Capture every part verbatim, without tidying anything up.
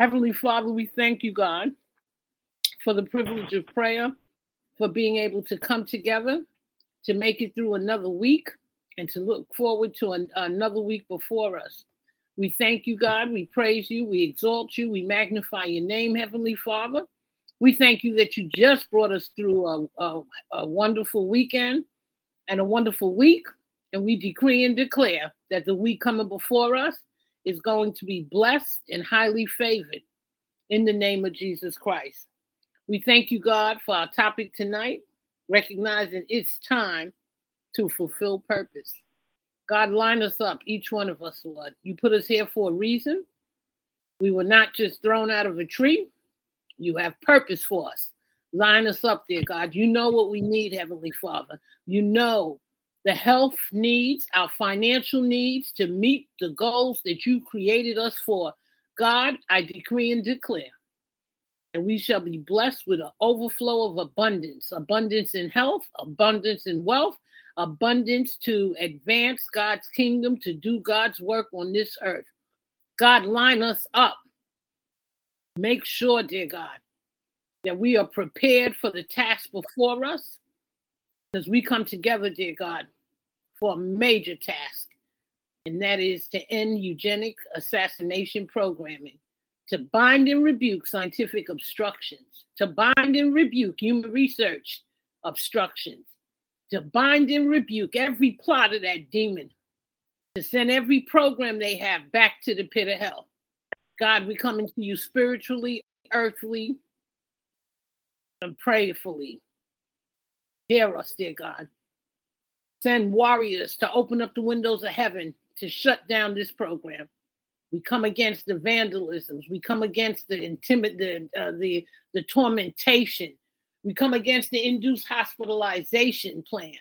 Heavenly Father, we thank you, God, for the privilege of prayer, for being able to come together, to make it through another week, and to look forward to an, another week before us. We thank you, God. We praise you. We exalt you. We magnify your name, Heavenly Father. We thank you that you just brought us through a, a, a wonderful weekend and a wonderful week. And we decree and declare that the week coming before us is going to be blessed and highly favored in the name of Jesus Christ. We thank you, God, for our topic tonight, recognizing it's time to fulfill purpose. God, line us up, each one of us, Lord. You put us here for a reason. We were not just thrown out of a tree. You have purpose for us. Line us up there, God. You know what we need, Heavenly Father. You know the health needs, our financial needs to meet the goals that you created us for. God, I decree and declare, and we shall be blessed with an overflow of abundance, abundance in health, abundance in wealth, abundance to advance God's kingdom, to do God's work on this earth. God, line us up. Make sure, dear God, that we are prepared for the task before us as we come together, dear God, for a major task, and that is to end eugenic assassination programming, to bind and rebuke scientific obstructions, to bind and rebuke human research obstructions, to bind and rebuke every plot of that demon, to send every program they have back to the pit of hell. God, we come into you spiritually, earthly, and prayerfully. Hear us, dear God. Send warriors to open up the windows of heaven to shut down this program. We come against the vandalisms. We come against the intimid, the, uh, the, the tormentation. We come against the induced hospitalization plans.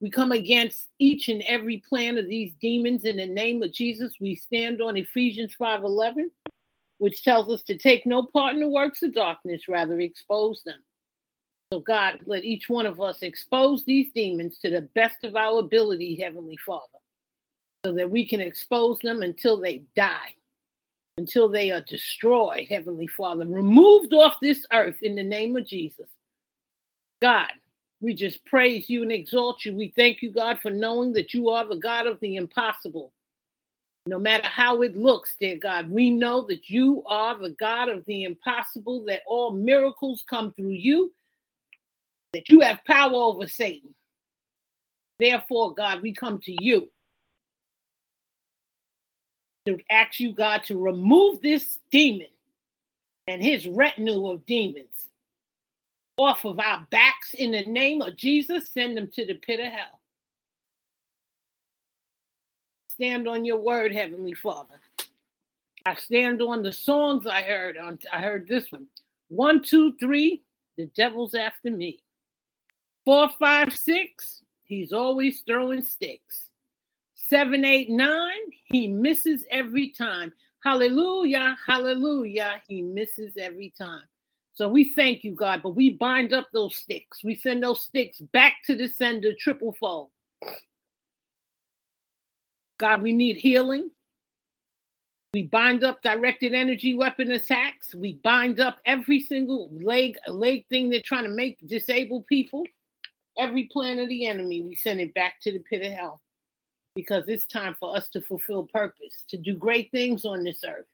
We come against each and every plan of these demons in the name of Jesus. We stand on Ephesians five eleven, which tells us to take no part in the works of darkness, rather expose them. So God, let each one of us expose these demons to the best of our ability, Heavenly Father, so that we can expose them until they die, until they are destroyed, Heavenly Father, removed off this earth in the name of Jesus. God, we just praise you and exalt you. We thank you, God, for knowing that you are the God of the impossible. No matter how it looks, dear God, we know that you are the God of the impossible, that all miracles come through you, that you have power over Satan. Therefore, God, we come to you to ask you, God, to remove this demon and his retinue of demons off of our backs in the name of Jesus. Send them to the pit of hell. Stand on your word, Heavenly Father. I stand on the songs I heard. On, I heard this one. One, two, three, the devil's after me. Four, five, six, he's always throwing sticks. Seven, eight, nine, he misses every time. Hallelujah, hallelujah, he misses every time. So we thank you, God, but we bind up those sticks. We send those sticks back to the sender triple fold. God, we need healing. We bind up directed energy weapon attacks. We bind up every single leg, leg thing they're trying to make disabled people. Every plan of the enemy, we send it back to the pit of hell. Because it's time for us to fulfill purpose, to do great things on this earth.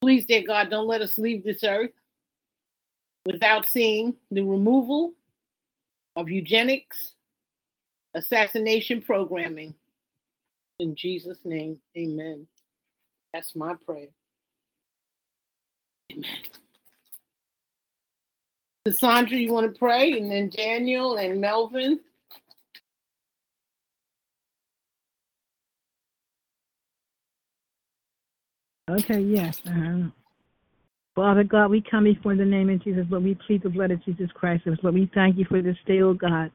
Please, dear God, don't let us leave this earth without seeing the removal of eugenics, assassination programming. In Jesus' name, amen. That's my prayer. Amen. Cassandra, you want to pray? And then Daniel and Melvin. Okay, yes. Uh-huh. Father God, we come before the name of Jesus, but we plead the blood of Jesus Christ. Lord, we thank you for this day, oh God.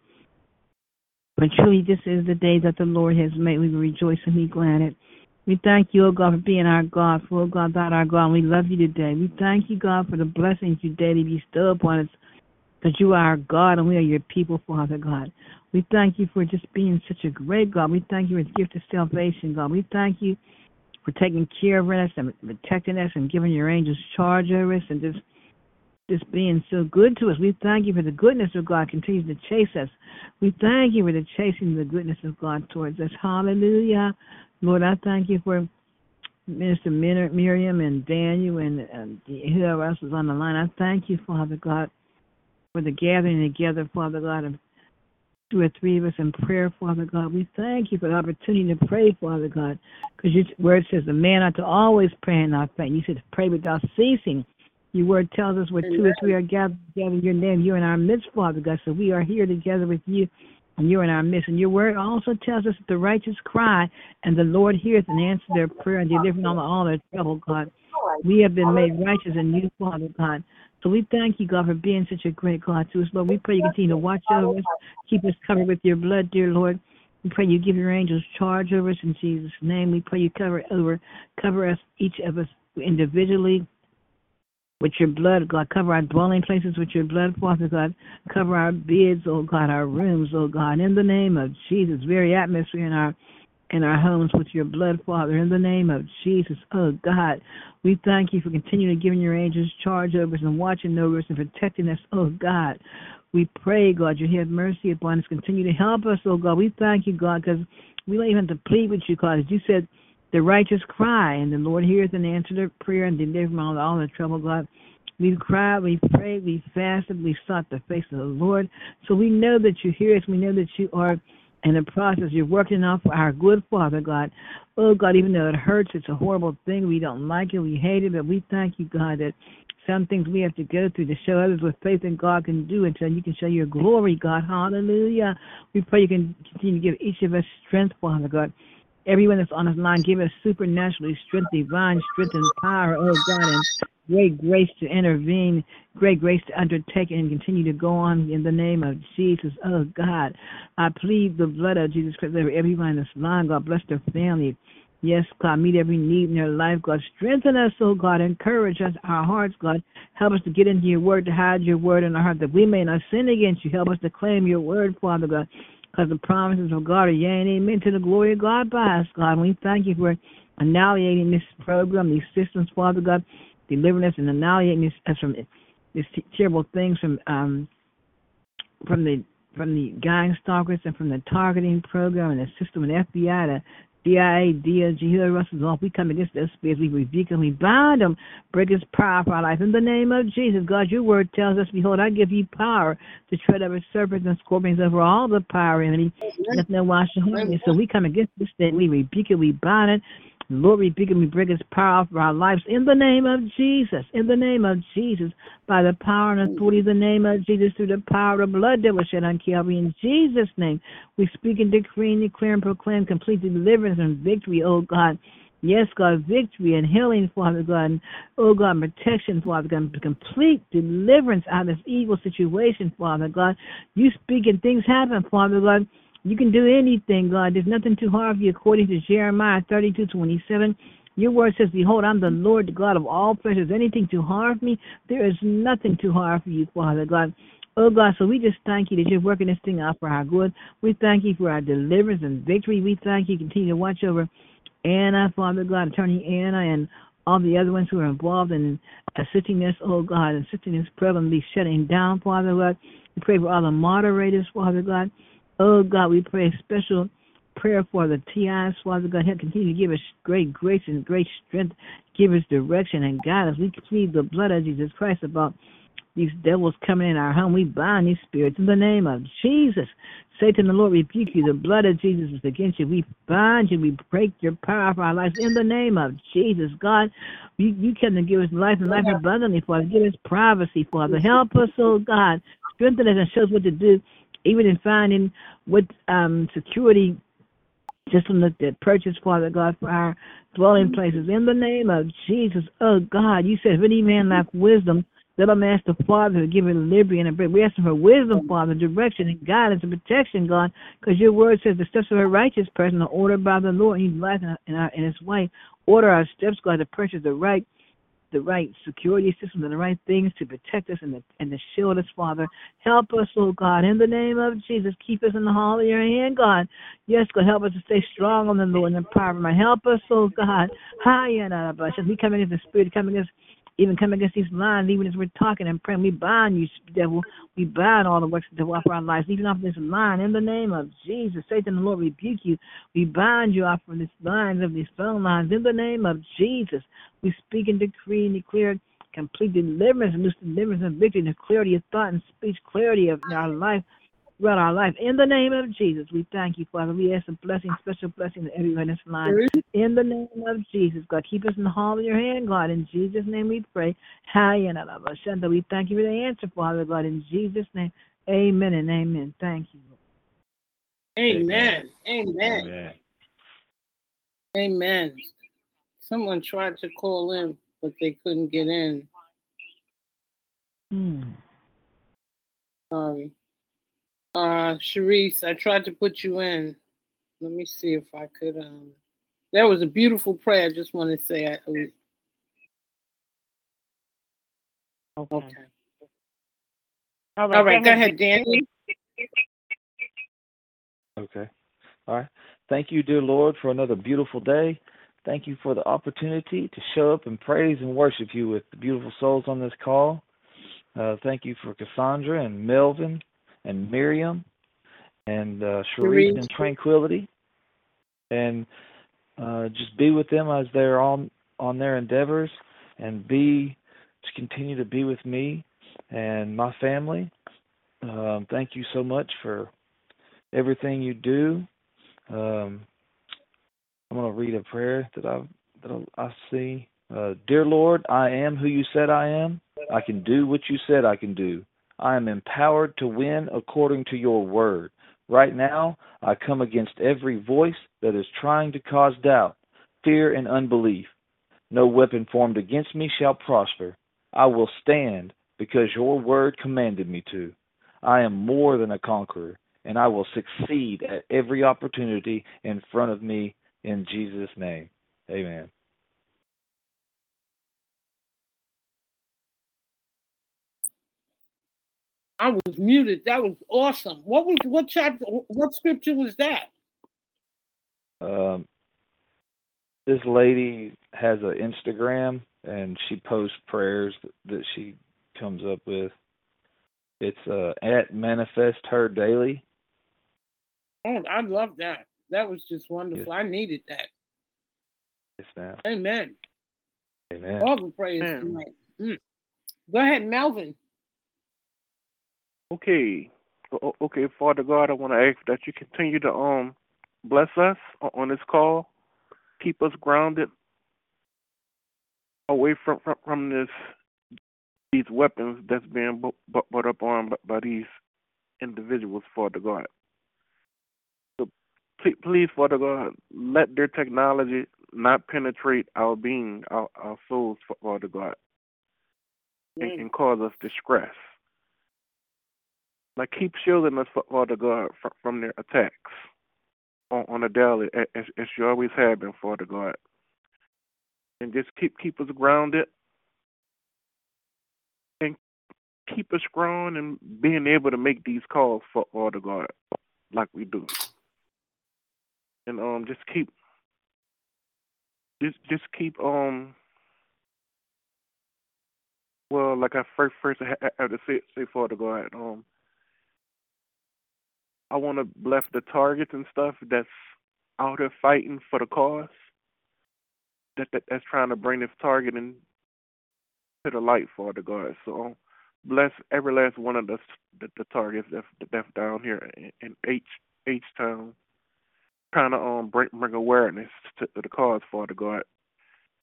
But truly, this is the day that the Lord has made. We will rejoice and be glad in it. We thank you, O God, for being our God, for, O God, God, our God. And we love you today. We thank you, God, for the blessings you daily bestow upon us, because you are our God and we are your people, Father God. We thank you for just being such a great God. We thank you for the gift of salvation, God. We thank you for taking care of us and protecting us and giving your angels charge over us and just Just being so good to us. We thank you for the goodness of God continues to chase us. We thank you for the chasing the goodness of God towards us. Hallelujah. Lord, I thank you for Minister Miriam and Daniel and, and whoever else was on the line. I thank you, Father God, for the gathering together, Father God, of two or three of us in prayer, Father God. We thank you for the opportunity to pray, Father God, because your word says the man ought to always pray and not faint. You said to pray without ceasing. Your word tells us where two or three are gathered together in your name, you're in our midst, Father God. So we are here together with you, and you're in our midst. And your word also tells us that the righteous cry, and the Lord hears and answers their prayer and delivers them all their trouble, God. We have been made righteous in you, Father God. So we thank you, God, for being such a great God to us, Lord. We pray you continue to watch over us, keep us covered with your blood, dear Lord. We pray you give your angels charge over us in Jesus' name. We pray you cover over, cover us, each of us individually, with your blood, God. Cover our dwelling places with your blood, Father God. Cover our beds, oh God, our rooms, oh God. In the name of Jesus, very atmosphere in our in our homes with your blood, Father. In the name of Jesus, oh God. We thank you for continuing to giving your angels charge over us and watching over us and protecting us, oh God. We pray, God, you have mercy upon us. Continue to help us, oh God. We thank you, God, because we don't even have to plead with you, God. As you said, the righteous cry, and the Lord hears and answers their prayer and delivers them out of all their trouble, God. We've cried, we've prayed, we've fasted, we've sought the face of the Lord. So we know that you hear us. We know that you are in the process. You're working out for our good, Father God. Oh, God, even though it hurts, it's a horrible thing. We don't like it. We hate it. But we thank you, God, that some things we have to go through to show others what faith in God can do until you can show your glory, God. Hallelujah. We pray you can continue to give each of us strength, Father God. Everyone that's on this line, give us supernaturally strength, divine strength and power, oh God, and great grace to intervene, great grace to undertake and continue to go on in the name of Jesus, oh God. I plead the blood of Jesus Christ over everyone on this line, God. Bless their family. Yes, God, meet every need in their life, God. Strengthen us, oh God. Encourage us, our hearts, God. Help us to get into your word, to hide your word in our heart, that we may not sin against you. Help us to claim your word, Father God. Because the promises of God are yea and amen to the glory of God by us, God. And we thank you for annihilating this program, these systems, Father God, delivering us and annihilating us from these terrible things, from um, from the from the gang stalkers and from the targeting program and the system and the F B I to D I A, D L G, Hill Russell's off. We come against those spirits. We rebuke them. We bind them. Break his power for our life. In the name of Jesus, God, your word tells us, behold, I give you power to tread over serpents and scorpions, over all the power enemy. Let no one shall harm you. So we come against this thing. We rebuke it. We bind it. Lord, rebuke and we break his power off of our lives in the name of Jesus, in the name of Jesus, by the power and authority of the name of Jesus, through the power of the blood that was shed on Calvary. In Jesus' name, we speak and decree and declare and proclaim complete deliverance and victory, oh God. Yes, God, victory and healing, Father God, and, oh God, protection, Father God, complete deliverance out of this evil situation, Father God. You speak and things happen, Father God. You can do anything, God. There's nothing too hard for you. According to Jeremiah thirty-two twenty-seven, your word says, behold, I'm the Lord, the God of all flesh. Is anything too hard for me? There is nothing too hard for you, Father God. Oh, God, so we just thank you that you're working this thing out for our good. We thank you for our deliverance and victory. We thank you. Continue to watch over Anna, Father God, Attorney Anna, and all the other ones who are involved in assisting us, oh, God, assisting this problem, be shutting down, Father God. We pray for all the moderators, Father God. Oh, God, we pray a special prayer for the T Is, Father God. Help continue to give us great grace and great strength. Give us direction and guidance. We plead the blood of Jesus Christ about these devils coming in our home. We bind these spirits in the name of Jesus. Satan, the Lord, rebuke you. The blood of Jesus is against you. We bind you. We break your power for our lives in the name of Jesus. God, you, you come to give us life and life abundantly, Father. Give us privacy, Father. Help us, oh, God. Strengthen us and show us what to do. Even in finding what um, security Just look at purchase, Father God, for our dwelling places. In the name of Jesus, oh God, you said if any man lack wisdom, let him ask the Father to give him liberty and a break. We ask him for wisdom, Father, direction and guidance and protection, God, because your word says the steps of a righteous person are ordered by the Lord. He's life in, our, in his way. Order our steps, God, to purchase the right the right security systems and the right things to protect us and to, and to shield us, Father. Help us, oh God, in the name of Jesus. Keep us in the hall of your hand, God. Yes, God, help us to stay strong on the Lord and empower him. Help us, oh God. We come against the spirit, come against, even come against these lines, even as we're talking and praying. We bind you, devil. We bind all the works of the devil off our lives, even off this line. In the name of Jesus, Satan, the Lord, rebuke you. We bind you off from these lines, of these phone lines. In the name of Jesus, we speak and decree and declare complete deliverance, and loose deliverance and victory, and clarity of thought and speech, clarity of our life, throughout our life. In the name of Jesus, we thank you, Father. We ask a blessing, special blessing to everyone in this line. In the name of Jesus, God, keep us in the hall of your hand, God. In Jesus' name we pray. We thank you for the answer, Father, God. In Jesus' name, amen and amen. Thank you. Amen. Amen. Amen. Amen. Someone tried to call in, but they couldn't get in. Hmm. Sorry. Uh, Sharice, I tried to put you in. Let me see if I could. Um, that was a beautiful prayer. I just want to say. I, was... okay. okay. All right. All right. Go ahead, Danny. Okay. All right. Thank you, dear Lord, for another beautiful day. Thank you for the opportunity to show up and praise and worship you with the beautiful souls on this call. Uh, thank you for Cassandra and Melvin and Miriam, and uh, Shereen and Tranquility, and uh, just be with them as they're on, on their endeavors, and be just continue to be with me and my family. Um, thank you so much for everything you do. Um, I'm going to read a prayer that I that I see. Uh, Dear Lord, I am who you said I am. I can do what you said I can do. I am empowered to win according to your word. Right now, I come against every voice that is trying to cause doubt, fear, and unbelief. No weapon formed against me shall prosper. I will stand because your word commanded me to. I am more than a conqueror, and I will succeed at every opportunity in front of me in Jesus' name. Amen. I was muted. That was awesome. What was what chapter? What scripture was that? Um, this lady has an Instagram, and she posts prayers that she comes up with. It's uh, at Manifest Her Daily. Oh, I love that. That was just wonderful. Yes. I needed that. Yes, ma'am. Amen. Amen. All the prayers tonight. Mm. Go ahead, Melvin. Okay, okay, Father God, I want to ask that you continue to um bless us on this call, keep us grounded away from from, from this these weapons that's being brought up on by, by these individuals, Father God. So please, please, Father God, let their technology not penetrate our being, our, our souls, Father God, and, and cause us distress. Like, keep shielding us, Father God, from their attacks on, on a daily, as, as you always have been, Father God. And just keep keep us grounded and keep us strong and being able to make these calls, for Father God, like we do. And um, just keep just just keep um. Well, like I first first have to say, say Father God, um. I want to bless the targets and stuff that's out there fighting for the cause, that, that that's trying to bring this targeting to the light, Father God. So bless every last one of the the, the targets that's, that's down here in, in H H Town, trying to um bring bring awareness to the cause, Father God,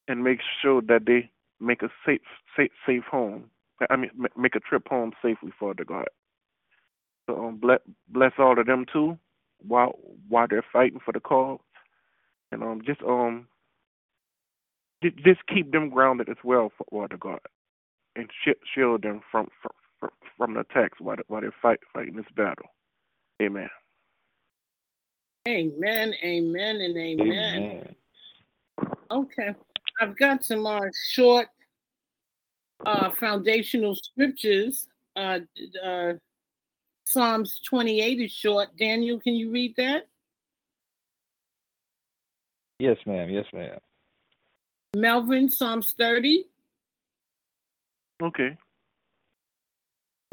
and make sure that they make a safe safe safe home. I mean, make a trip home safely, Father God. So um, bless, bless all of them, too, while while they're fighting for the cause. and um, just um, just keep them grounded as well, Lord of God, and shield them from from, from the attacks while while they fight fighting this battle. Amen. Amen. Amen. And amen. amen. Okay, I've got some uh, short uh, foundational scriptures. Uh, uh, Psalms twenty-eight is short. Daniel, can you read that? Yes, ma'am. Yes, ma'am. Melvin, Psalms thirty. Okay.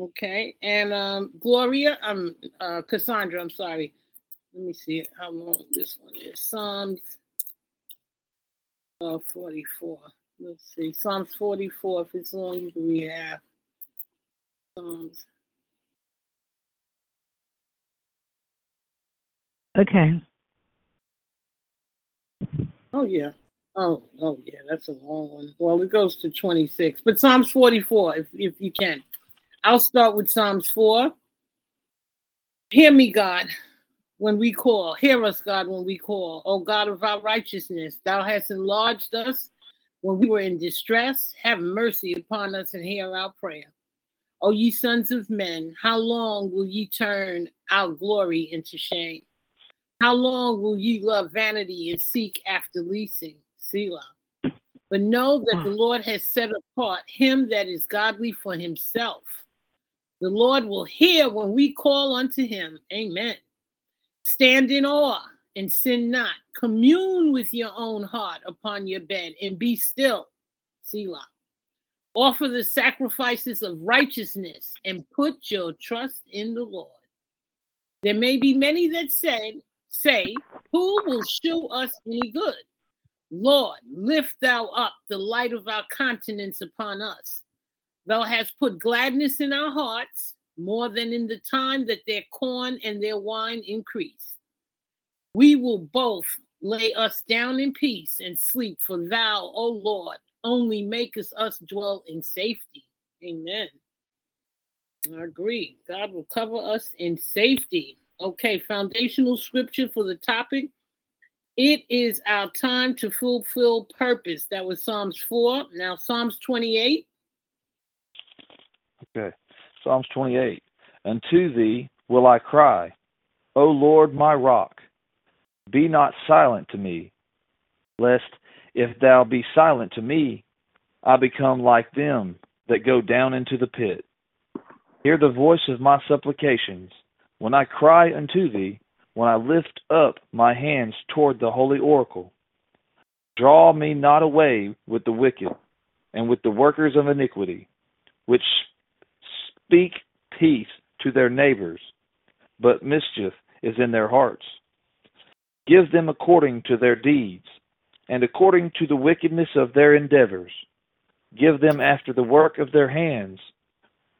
Okay. And um, Gloria, um, uh, Cassandra, I'm sorry. Let me see how long this one is. Psalms uh, forty-four. Let's see. Psalms forty-four, if it's long, you can read half. Psalms. Okay. Oh, yeah. Oh, oh, yeah, that's a long one. Well, it goes to twenty-six, but Psalms forty-four, if if you can. I'll start with Psalms four. Hear me, God, when we call. Hear us, God, when we call. O God of our righteousness, thou hast enlarged us when we were in distress. Have mercy upon us and hear our prayer. O ye sons of men, how long will ye turn our glory into shame? How long will ye love vanity and seek after leasing? Selah. But know that the Lord has set apart him that is godly for himself. The Lord will hear when we call unto him. Amen. Stand in awe and sin not. Commune with your own heart upon your bed and be still. Selah. Offer the sacrifices of righteousness and put your trust in the Lord. There may be many that said, Say, who will shew us any good? Lord, lift thou up the light of our countenance upon us. Thou hast put gladness in our hearts more than in the time that their corn and their wine increased. We will both lay us down in peace and sleep, for thou, O Lord, only makest us dwell in safety. Amen. I agree. God will cover us in safety. Okay, foundational scripture for the topic. It is our time to fulfill purpose. That was Psalms four. Now, Psalms twenty-eight. Okay, Psalms twenty-eight. Unto thee will I cry, O Lord, my rock. Be not silent to me, lest if thou be silent to me, I become like them that go down into the pit. Hear the voice of my supplications. When I cry unto thee, when I lift up my hands toward the holy oracle, draw me not away with the wicked and with the workers of iniquity, which speak peace to their neighbors, but mischief is in their hearts. Give them according to their deeds and according to the wickedness of their endeavors. Give them after the work of their hands.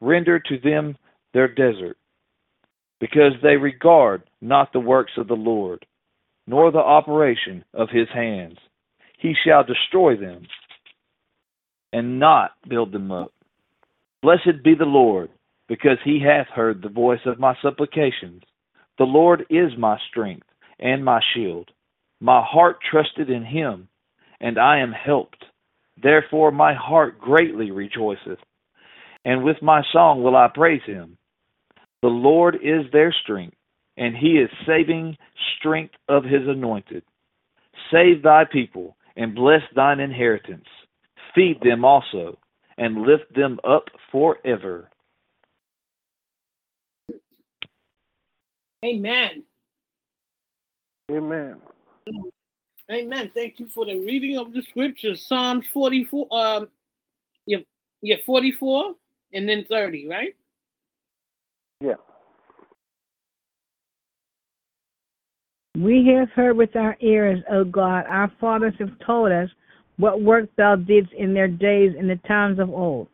Render to them their desert. Because they regard not the works of the Lord, nor the operation of his hands. He shall destroy them and not build them up. Blessed be the Lord, because he hath heard the voice of my supplications. The Lord is my strength and my shield. My heart trusted in him, and I am helped. Therefore my heart greatly rejoiceth, and with my song will I praise him. The Lord is their strength, and he is saving strength of his anointed. Save thy people, and bless thine inheritance. Feed them also, and lift them up forever. Amen. Amen. Amen. Thank you for the reading of the scriptures. Psalms forty-four, um, yeah, yeah, forty-four, and then thirty, right? Yeah. We have heard with our ears, O God, our fathers have told us what work thou didst in their days in the times of old,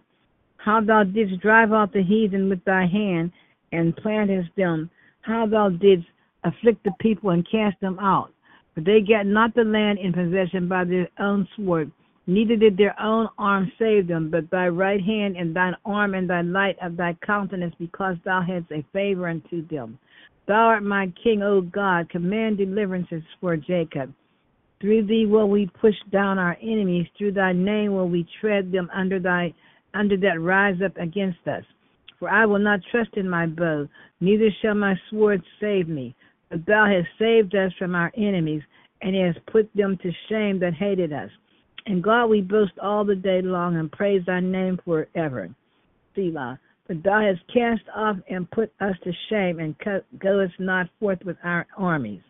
how thou didst drive out the heathen with thy hand and plantest them, how thou didst afflict the people and cast them out. But they got not the land in possession by their own sword, neither did their own arm save them, but thy right hand and thine arm and thy light of thy countenance, because thou hadst a favor unto them. Thou art my king, O God, command deliverances for Jacob. Through thee will we push down our enemies. Through thy name will we tread them under thy under that rise up against us. For I will not trust in my bow, neither shall my sword save me. But thou hast saved us from our enemies, and hast put them to shame that hated us. And God, we boast all the day long and praise thy name forever. Selah. But thou hast cast off and put us to shame, and goest not forth with our armies.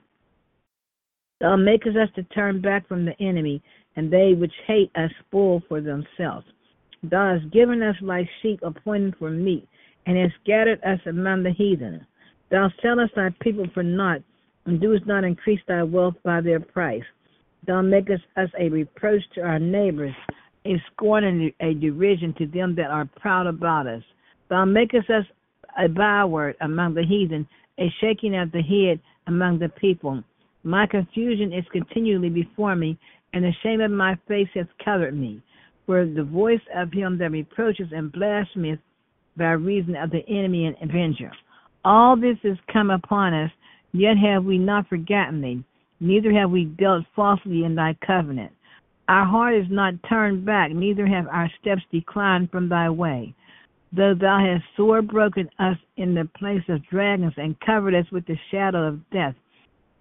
Thou makest us to turn back from the enemy, and they which hate us spoil for themselves. Thou hast given us like sheep appointed for meat, and hast scattered us among the heathen. Thou sellest thy people for naught, and doest not increase thy wealth by their price. Thou makest us a reproach to our neighbors, a scorn and a derision to them that are proud about us. Thou makest us a byword among the heathen, a shaking of the head among the people. My confusion is continually before me, and the shame of my face hath covered me. For the voice of him that reproaches and blasphemeth by reason of the enemy and avenger. All this is come upon us, yet have we not forgotten thee, neither have we dealt falsely in thy covenant. Our heart is not turned back, neither have our steps declined from thy way. Though thou hast sore broken us in the place of dragons, and covered us with the shadow of death,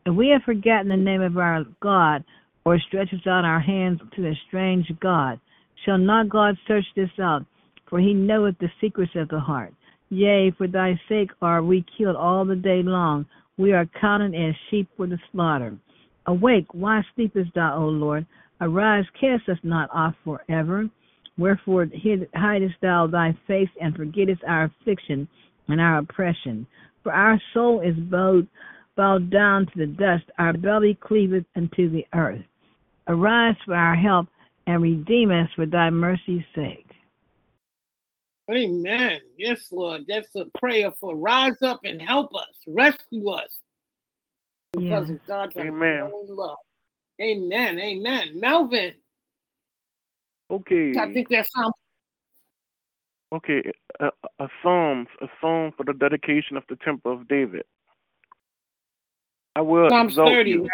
if we have forgotten the name of our God, or stretches out our hands to a strange God, shall not God search this out? For he knoweth the secrets of the heart. Yea, for thy sake are we killed all the day long. We are counted as sheep for the slaughter. Awake, why sleepest thou, O Lord? Arise, cast us not off forever. Wherefore hidest thou thy face, and forgettest our affliction and our oppression. For our soul is bowed, bowed down to the dust, our belly cleaveth unto the earth. Arise for our help, and redeem us for thy mercy's sake. Amen. Yes, Lord. That's a prayer for rise up and help us, rescue us. Because yes. of God's Amen. Love. Amen. Amen. Melvin. Okay. I think that's Psalm. Okay. A, a Psalms, a psalm for the dedication of the temple of David. I will. Psalms thirty, you. Right?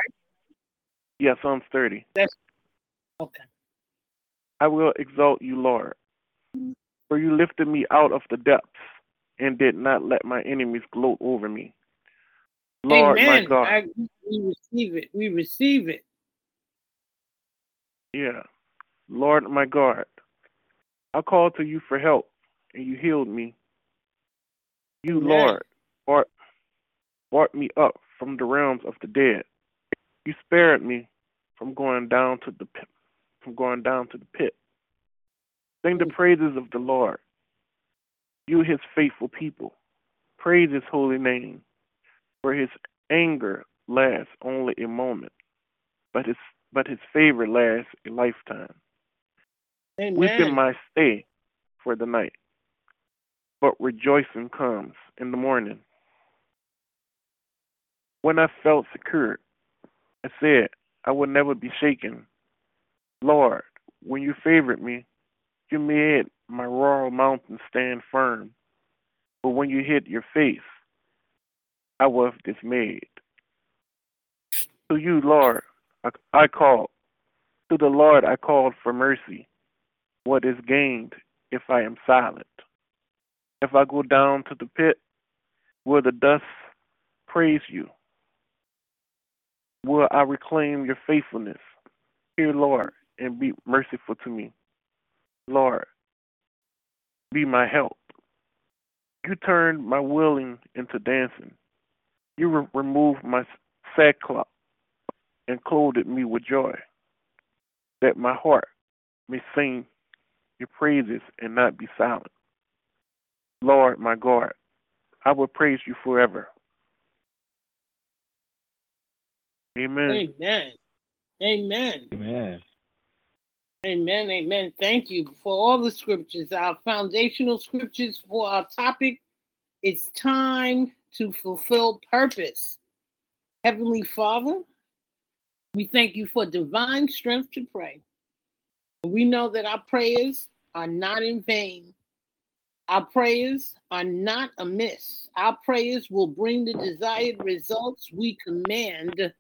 Yeah, Psalms thirty. That's okay. I will exalt you, Lord, for you lifted me out of the depths and did not let my enemies gloat over me. Lord, Amen. My God. I, we receive it. We receive it. Yeah. Lord, my God, I called to you for help, and you healed me. You, Amen. Lord, brought, brought me up from the realms of the dead. You spared me from going down to the pit. From going down to the pit. Sing the praises of the Lord, you his faithful people. Praise his holy name, for his anger lasts only a moment, but his but his favor lasts a lifetime. Amen. Weeping might stay for the night, but rejoicing comes in the morning. When I felt secure, I said, I would never be shaken. Lord, when you favored me, you made my royal mountain stand firm. But when you hid your face, I was dismayed. To you, Lord, I, I called. To the Lord, I called for mercy. What is gained if I am silent? If I go down to the pit, will the dust praise you? Will I reclaim your faithfulness? Hear, Lord, and be merciful to me. Lord, be my help. You turned my wailing into dancing. You re- removed my sackcloth and clothed me with joy, that my heart may sing your praises and not be silent. Lord, my God, I will praise you forever. Amen. Amen. Amen. Amen. Amen, amen. Thank you for all the scriptures, our foundational scriptures for our topic. It's time to fulfill purpose. Heavenly Father, we thank you for divine strength to pray. We know that our prayers are not in vain. Our prayers are not amiss. Our prayers will bring the desired results we command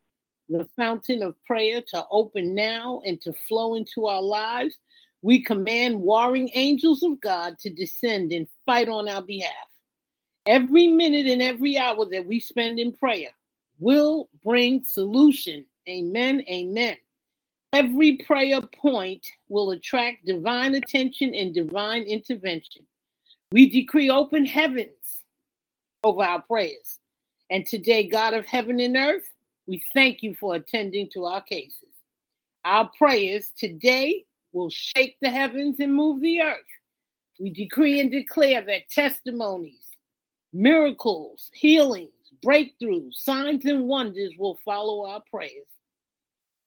the fountain of prayer to open now and to flow into our lives. We command warring angels of God to descend and fight on our behalf. Every minute and every hour that we spend in prayer will bring solution. Amen, amen. Every prayer point will attract divine attention and divine intervention. We decree open heavens over our prayers. And today, God of heaven and earth, we thank you for attending to our cases. Our prayers today will shake the heavens and move the earth. We decree and declare that testimonies, miracles, healings, breakthroughs, signs, and wonders will follow our prayers.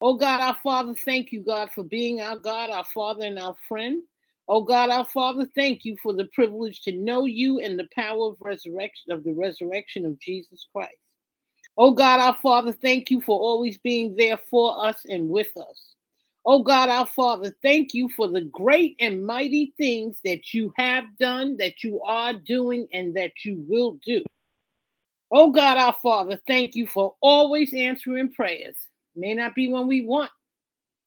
Oh God, our Father, thank you, God, for being our God, our Father, and our friend. Oh God, our Father, thank you for the privilege to know you and the power of resurrection of the resurrection of Jesus Christ. Oh God, our Father, thank you for always being there for us and with us. Oh God, our Father, thank you for the great and mighty things that you have done, that you are doing, and that you will do. Oh God, our Father, thank you for always answering prayers. May not be when we want,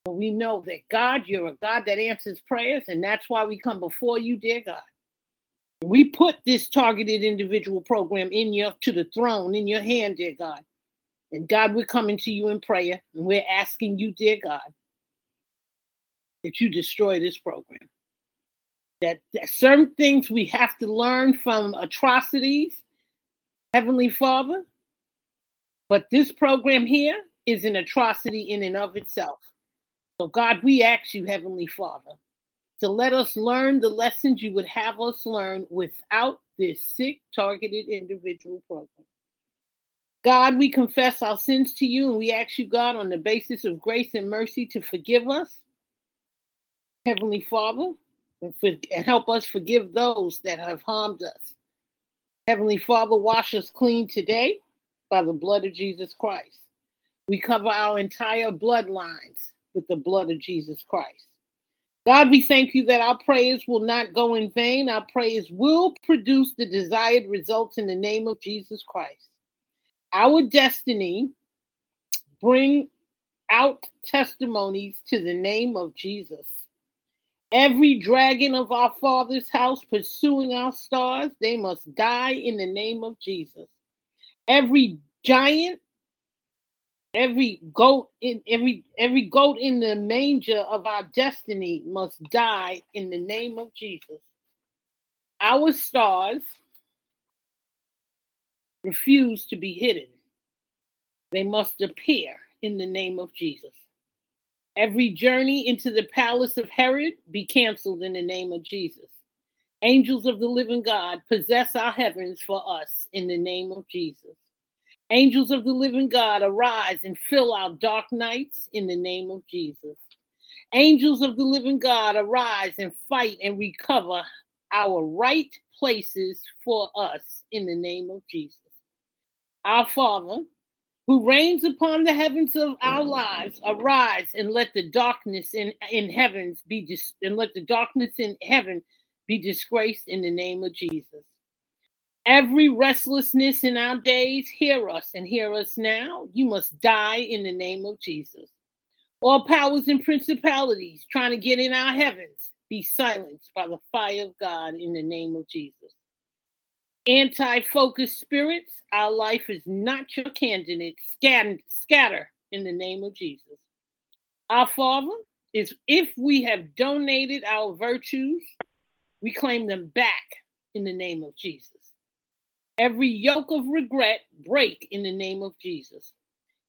but we know that, God, you're a God that answers prayers, and that's why we come before you, dear God. We put this targeted individual program in your to the throne, in your hand, dear God. And God, we're coming to you in prayer, and we're asking you, dear God, that you destroy this program. That, that certain things we have to learn from atrocities, Heavenly Father, but this program here is an atrocity in and of itself. So God, we ask you, Heavenly Father, to let us learn the lessons you would have us learn without this sick, targeted individual program. God, we confess our sins to you, and we ask you, God, on the basis of grace and mercy to forgive us, Heavenly Father, and, for, and help us forgive those that have harmed us. Heavenly Father, wash us clean today by the blood of Jesus Christ. We cover our entire bloodlines with the blood of Jesus Christ. God, we thank you that our prayers will not go in vain. Our prayers will produce the desired results in the name of Jesus Christ. Our destiny bring out testimonies to the name of Jesus. Every dragon of our Father's house pursuing our stars, they must die in the name of Jesus. Every giant, every goat in every every goat in the manger of our destiny must die in the name of Jesus. Our stars refuse to be hidden. They must appear in the name of Jesus. Every journey into the palace of Herod be canceled in the name of Jesus. Angels of the living God, possess our heavens for us in the name of Jesus. Angels of the living God, arise and fill our dark nights in the name of Jesus. Angels of the living God, arise and fight and recover our right places for us in the name of Jesus. Our Father, who reigns upon the heavens of our lives, arise and let the darkness in, in heavens be dis- and let the darkness in heaven be disgraced in the name of Jesus. Every restlessness in our days, hear us and hear us now. You must die in the name of Jesus. All powers and principalities trying to get in our heavens, be silenced by the fire of God in the name of Jesus. Anti-focused spirits, our life is not your candidate. Scatter, scatter in the name of Jesus. Our Father, is if we have donated our virtues, we claim them back in the name of Jesus. Every yoke of regret, break in the name of Jesus.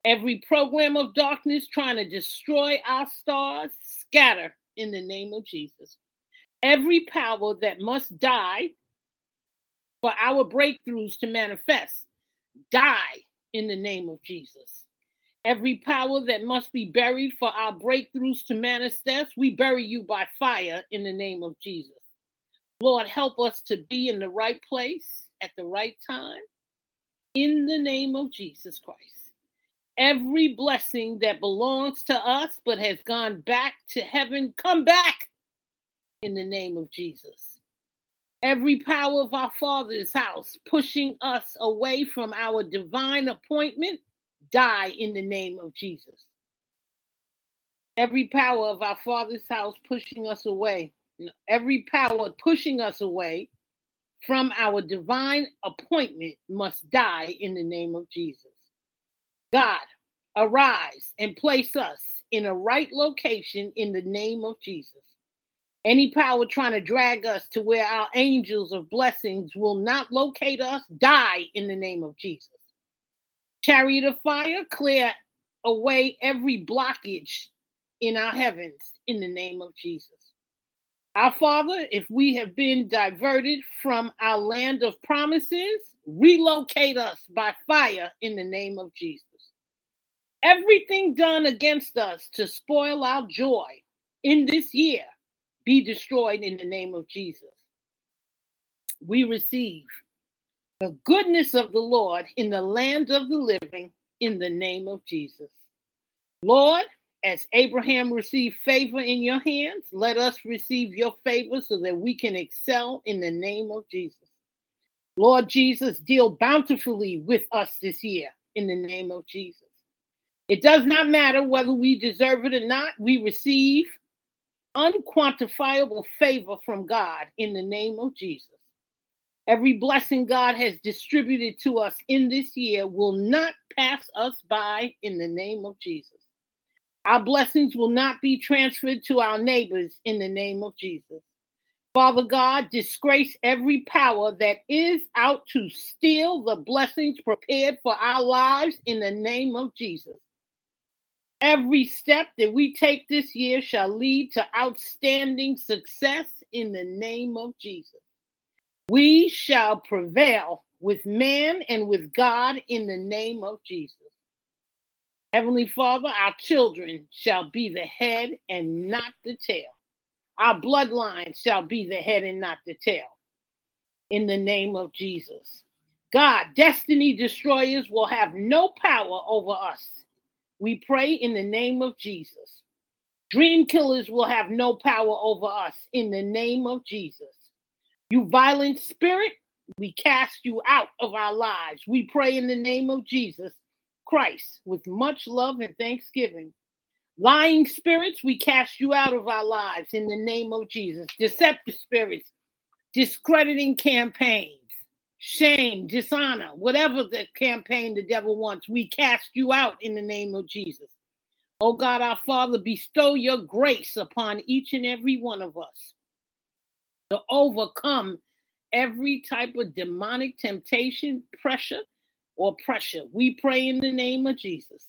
Every program of darkness trying to destroy our stars, scatter in the name of Jesus. Every power that must die for our breakthroughs to manifest, die in the name of Jesus. Every power that must be buried for our breakthroughs to manifest, we bury you by fire in the name of Jesus. Lord, help us to be in the right place at the right time, in the name of Jesus Christ. Every blessing that belongs to us but has gone back to heaven, come back in the name of Jesus. Every power of our Father's house pushing us away from our divine appointment, die in the name of Jesus. Every power of our Father's house pushing us away, every power pushing us away from our divine appointment must die in the name of Jesus. God, arise and place us in a right location in the name of Jesus. Any power trying to drag us to where our angels of blessings will not locate us, die in the name of Jesus. Chariot of fire, clear away every blockage in our heavens in the name of Jesus. Our Father, if we have been diverted from our land of promises, relocate us by fire in the name of Jesus. Everything done against us to spoil our joy in this year be destroyed in the name of Jesus. We receive the goodness of the Lord in the land of the living in the name of Jesus. Lord, as Abraham received favor in your hands, let us receive your favor so that we can excel in the name of Jesus. Lord Jesus, deal bountifully with us this year in the name of Jesus. It does not matter whether we deserve it or not. We receive unquantifiable favor from God in the name of Jesus. Every blessing God has distributed to us in this year will not pass us by in the name of Jesus. Our blessings will not be transferred to our neighbors in the name of Jesus. Father God, disgrace every power that is out to steal the blessings prepared for our lives in the name of Jesus. Every step that we take this year shall lead to outstanding success in the name of Jesus. We shall prevail with man and with God in the name of Jesus. Heavenly Father, our children shall be the head and not the tail. Our bloodline shall be the head and not the tail. In the name of Jesus. God, destiny destroyers will have no power over us. We pray in the name of Jesus. Dream killers will have no power over us in the name of Jesus. You violent spirit, we cast you out of our lives. We pray in the name of Jesus Christ, with much love and thanksgiving. Lying spirits, we cast you out of our lives in the name of Jesus. Deceptive spirits, discrediting campaigns, shame, dishonor, whatever the campaign the devil wants, we cast you out in the name of Jesus. Oh God, our Father, bestow your grace upon each and every one of us to overcome every type of demonic temptation, pressure, or pressure. We pray in the name of Jesus.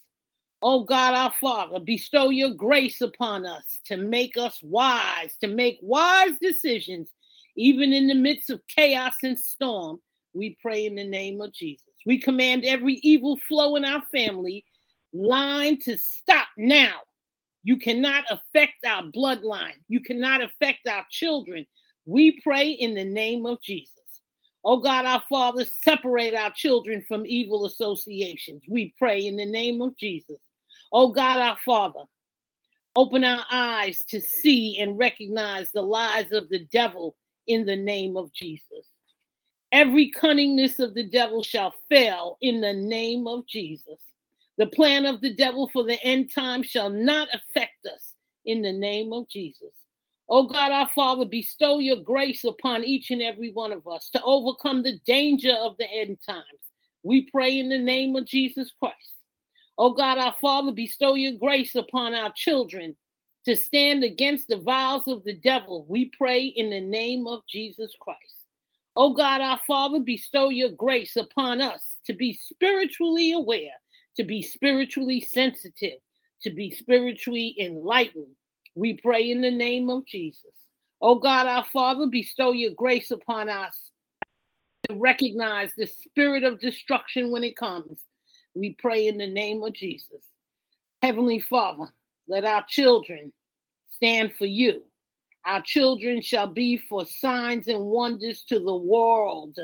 Oh God, our Father, bestow your grace upon us to make us wise, to make wise decisions, even in the midst of chaos and storm. We pray in the name of Jesus. We command every evil flow in our family line to stop now. You cannot affect our bloodline. You cannot affect our children. We pray in the name of Jesus. Oh God, our Father, separate our children from evil associations. We pray in the name of Jesus. Oh God, our Father, open our eyes to see and recognize the lies of the devil in the name of Jesus. Every cunningness of the devil shall fail in the name of Jesus. The plan of the devil for the end time shall not affect us in the name of Jesus. Oh God, our Father, bestow your grace upon each and every one of us to overcome the danger of the end times. We pray in the name of Jesus Christ. Oh God, our Father, bestow your grace upon our children to stand against the wiles of the devil. We pray in the name of Jesus Christ. Oh God, our Father, bestow your grace upon us to be spiritually aware, to be spiritually sensitive, to be spiritually enlightened. We pray in the name of Jesus. Oh God, our Father, bestow your grace upon us to recognize the spirit of destruction when it comes. We pray in the name of Jesus. Heavenly Father, let our children stand for you. Our children shall be for signs and wonders to the world.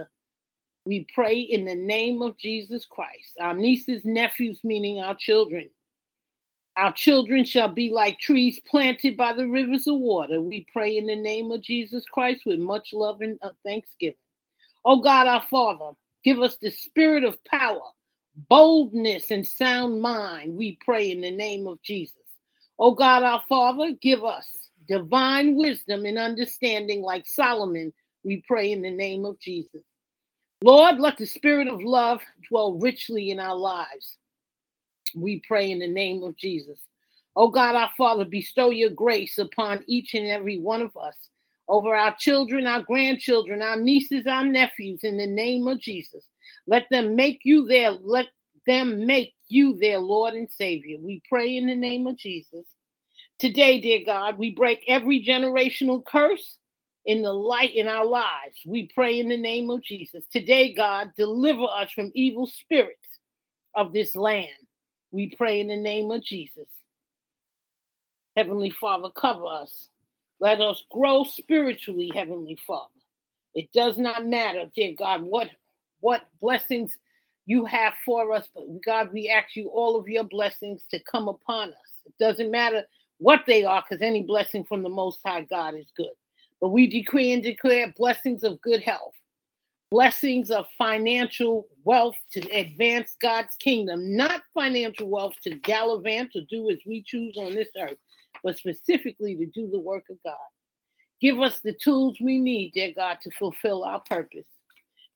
We pray in the name of Jesus Christ. Our nieces, nephews, meaning our children. Our children shall be like trees planted by the rivers of water. We pray in the name of Jesus Christ with much love and thanksgiving. Oh God, our Father, give us the spirit of power, boldness and sound mind, we pray in the name of Jesus. Oh God, our Father, give us divine wisdom and understanding like Solomon, we pray in the name of Jesus. Lord, let the spirit of love dwell richly in our lives, we pray in the name of Jesus. Oh God, our Father, bestow your grace upon each and every one of us, over our children, our grandchildren, our nieces, our nephews, in the name of Jesus. Let them make you their, let them make you their Lord and Savior. We pray in the name of Jesus. Today, dear God, we break every generational curse in the light in our lives. We pray in the name of Jesus. Today, God, deliver us from evil spirits of this land. We pray in the name of Jesus. Heavenly Father, cover us. Let us grow spiritually, Heavenly Father. It does not matter, dear God, what, what blessings you have for us, but God, we ask you all of your blessings to come upon us. It doesn't matter what they are, because any blessing from the Most High God is good. But we decree and declare blessings of good health, blessings of financial wealth to advance God's kingdom, not financial wealth to gallivant, to do as we choose on this earth, but specifically to do the work of God. Give us the tools we need, dear God, to fulfill our purpose.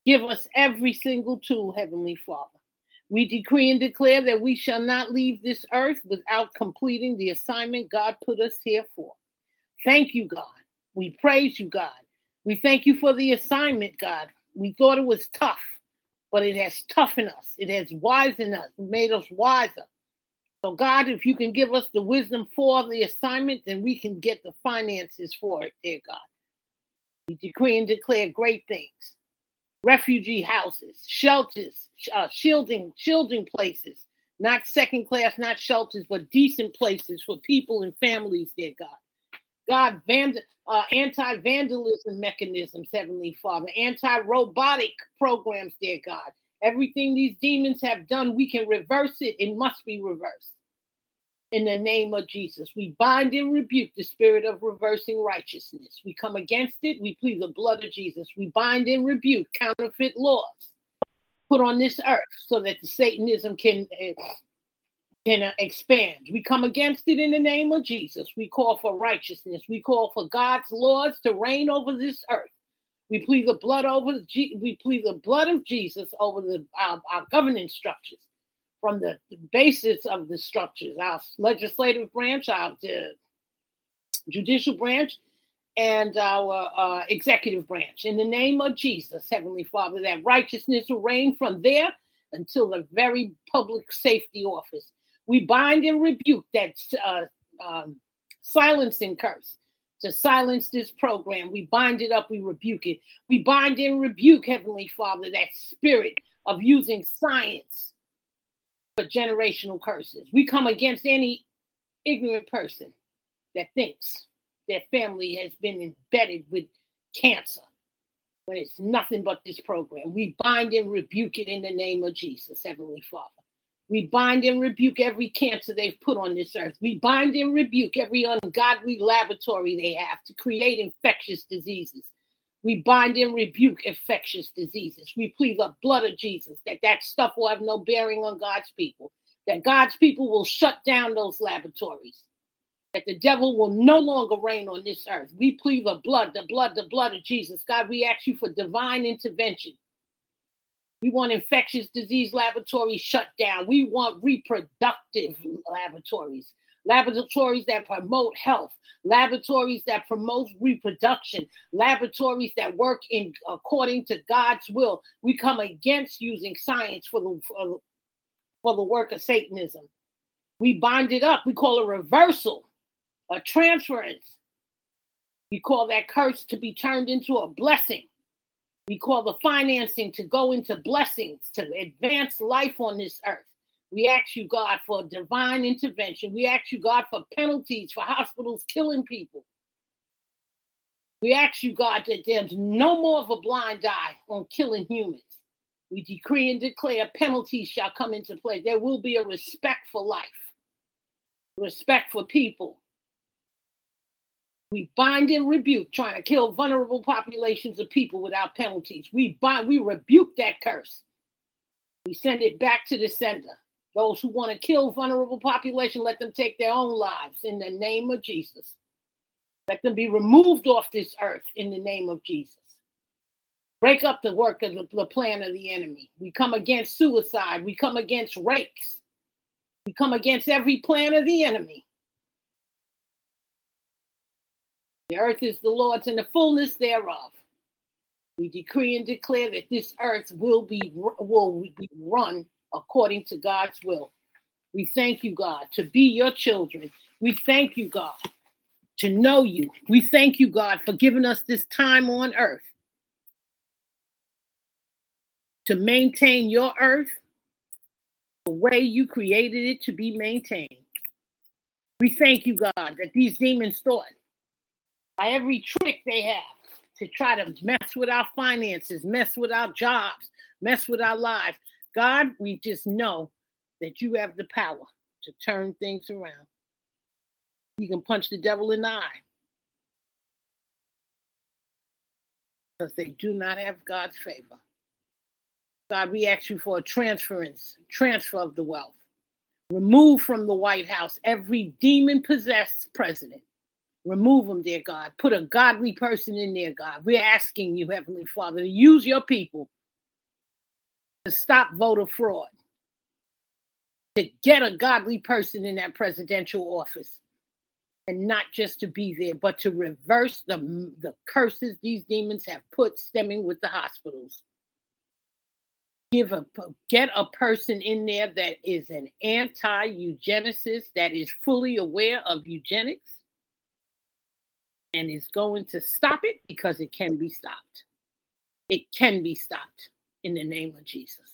Give us every single tool, Heavenly Father. We decree and declare that we shall not leave this earth without completing the assignment God put us here for. Thank you, God. We praise you, God. We thank you for the assignment, God. We thought it was tough, but it has toughened us. It has wisened us, made us wiser. So, God, if you can give us the wisdom for the assignment, then we can get the finances for it, dear God. We decree and declare great things. Refugee houses, shelters, uh, shielding, shielding places, not second class, not shelters, but decent places for people and families, dear God. God, vand- uh, anti-vandalism mechanisms, Heavenly Father, anti-robotic programs, dear God. Everything these demons have done, we can reverse it. It must be reversed. In the name of Jesus, we bind and rebuke the spirit of reversing righteousness. We come against it. We plead the blood of Jesus. We bind and rebuke counterfeit laws put on this earth so that the Satanism can, uh, can uh, expand. We come against it in the name of Jesus. We call for righteousness. We call for God's laws to reign over this earth. We plead the blood over the G- we plead the blood of Jesus over the our, our governing structures, from the basis of the structures, our legislative branch, our the judicial branch, and our uh, executive branch. In the name of Jesus, Heavenly Father, that righteousness will reign from there until the very public safety office. We bind and rebuke that uh, um, silencing curse. To silence this program, we bind it up, we rebuke it. We bind and rebuke, Heavenly Father, that spirit of using science for generational curses. We come against any ignorant person that thinks their family has been embedded with cancer, when it's nothing but this program. We bind and rebuke it in the name of Jesus, Heavenly Father. We bind and rebuke every cancer they've put on this earth. We bind and rebuke every ungodly laboratory they have to create infectious diseases. We bind and rebuke infectious diseases. We plead the blood of Jesus, that that stuff will have no bearing on God's people, that God's people will shut down those laboratories, that the devil will no longer reign on this earth. We plead the blood, the blood, the blood of Jesus. God, we ask you for divine intervention. We want infectious disease laboratories shut down. We want reproductive laboratories, laboratories that promote health, laboratories that promote reproduction, laboratories that work in according to God's will. We come against using science for the, for, for the work of Satanism. We bind it up. We call a reversal, a transference. We call that curse to be turned into a blessing. We call the financing to go into blessings, to advance life on this earth. We ask you, God, for divine intervention. We ask you, God, for penalties for hospitals killing people. We ask you, God, that there's no more of a blind eye on killing humans. We decree and declare penalties shall come into play. There will be a respect for life, respect for people. We bind and rebuke trying to kill vulnerable populations of people without penalties. We bind, we rebuke that curse. We send it back to the sender. Those who want to kill vulnerable population, let them take their own lives in the name of Jesus. Let them be removed off this earth in the name of Jesus. Break up the work of the, the plan of the enemy. We come against suicide. We come against rapes. We come against every plan of the enemy. The earth is the Lord's and the fullness thereof. We decree and declare that this earth will be, will be run according to God's will. We thank you, God, to be your children. We thank you, God, to know you. We thank you, God, for giving us this time on earth to maintain your earth the way you created it to be maintained. We thank you, God, that these demons thought by every trick they have to try to mess with our finances, mess with our jobs, mess with our lives. God, we just know that you have the power to turn things around. You can punch the devil in the eye because they do not have God's favor. God, we ask you for a transference, transfer of the wealth. Remove from the White House every demon-possessed president. Remove them, dear God. Put a godly person in there, God. We're asking you, Heavenly Father, to use your people to stop voter fraud, to get a godly person in that presidential office, and not just to be there, but to reverse the, the curses these demons have put stemming with the hospitals. Give a get a person in there that is an anti-eugenicist, that is fully aware of eugenics, and is going to stop it because it can be stopped. It can be stopped in the name of Jesus.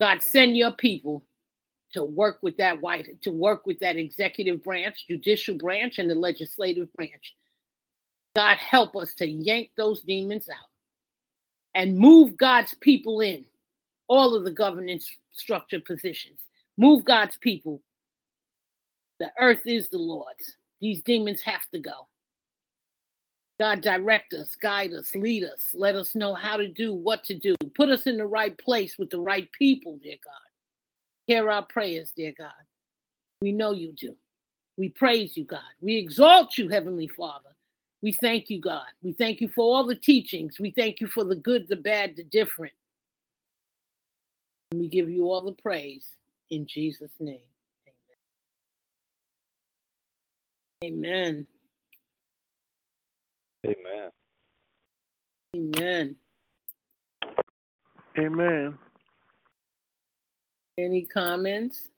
God, send your people to work with that white, to work with that executive branch, judicial branch, and the legislative branch. God, help us to yank those demons out. And move God's people in all of the governance structure positions. Move God's people. The earth is the Lord's. These demons have to go. God, direct us, guide us, lead us. Let us know how to do, what to do. Put us in the right place with the right people, dear God. Hear our prayers, dear God. We know you do. We praise you, God. We exalt you, Heavenly Father. We thank you, God. We thank you for all the teachings. We thank you for the good, the bad, the different. And we give you all the praise in Jesus' name. Amen. Amen. Amen. Amen. Amen. Any comments?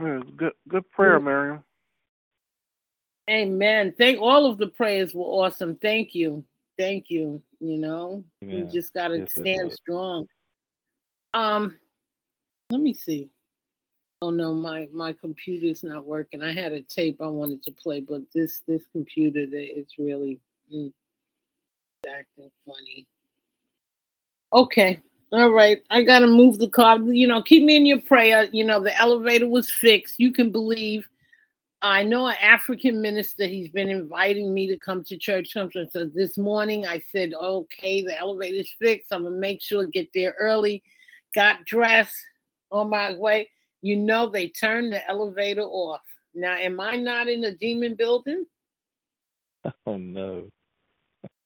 Good, good prayer, Miriam. Amen. Thank all of the prayers were awesome. Thank you. Thank you. You know, yeah. You just got to yes, stand strong. Um, let me see. Oh no, my, my computer's not working. I had a tape I wanted to play, but this, this computer, it's really mm, acting funny. Okay. All right. I got to move the car. You know, keep me in your prayer. You know, the elevator was fixed. You can believe. I know an African minister, he's been inviting me to come to church. So this morning I said, okay, the elevator's fixed. I'm going to make sure I get there early. Got dressed on my way. You know, they turned the elevator off. Now, am I not in a demon building? Oh, no.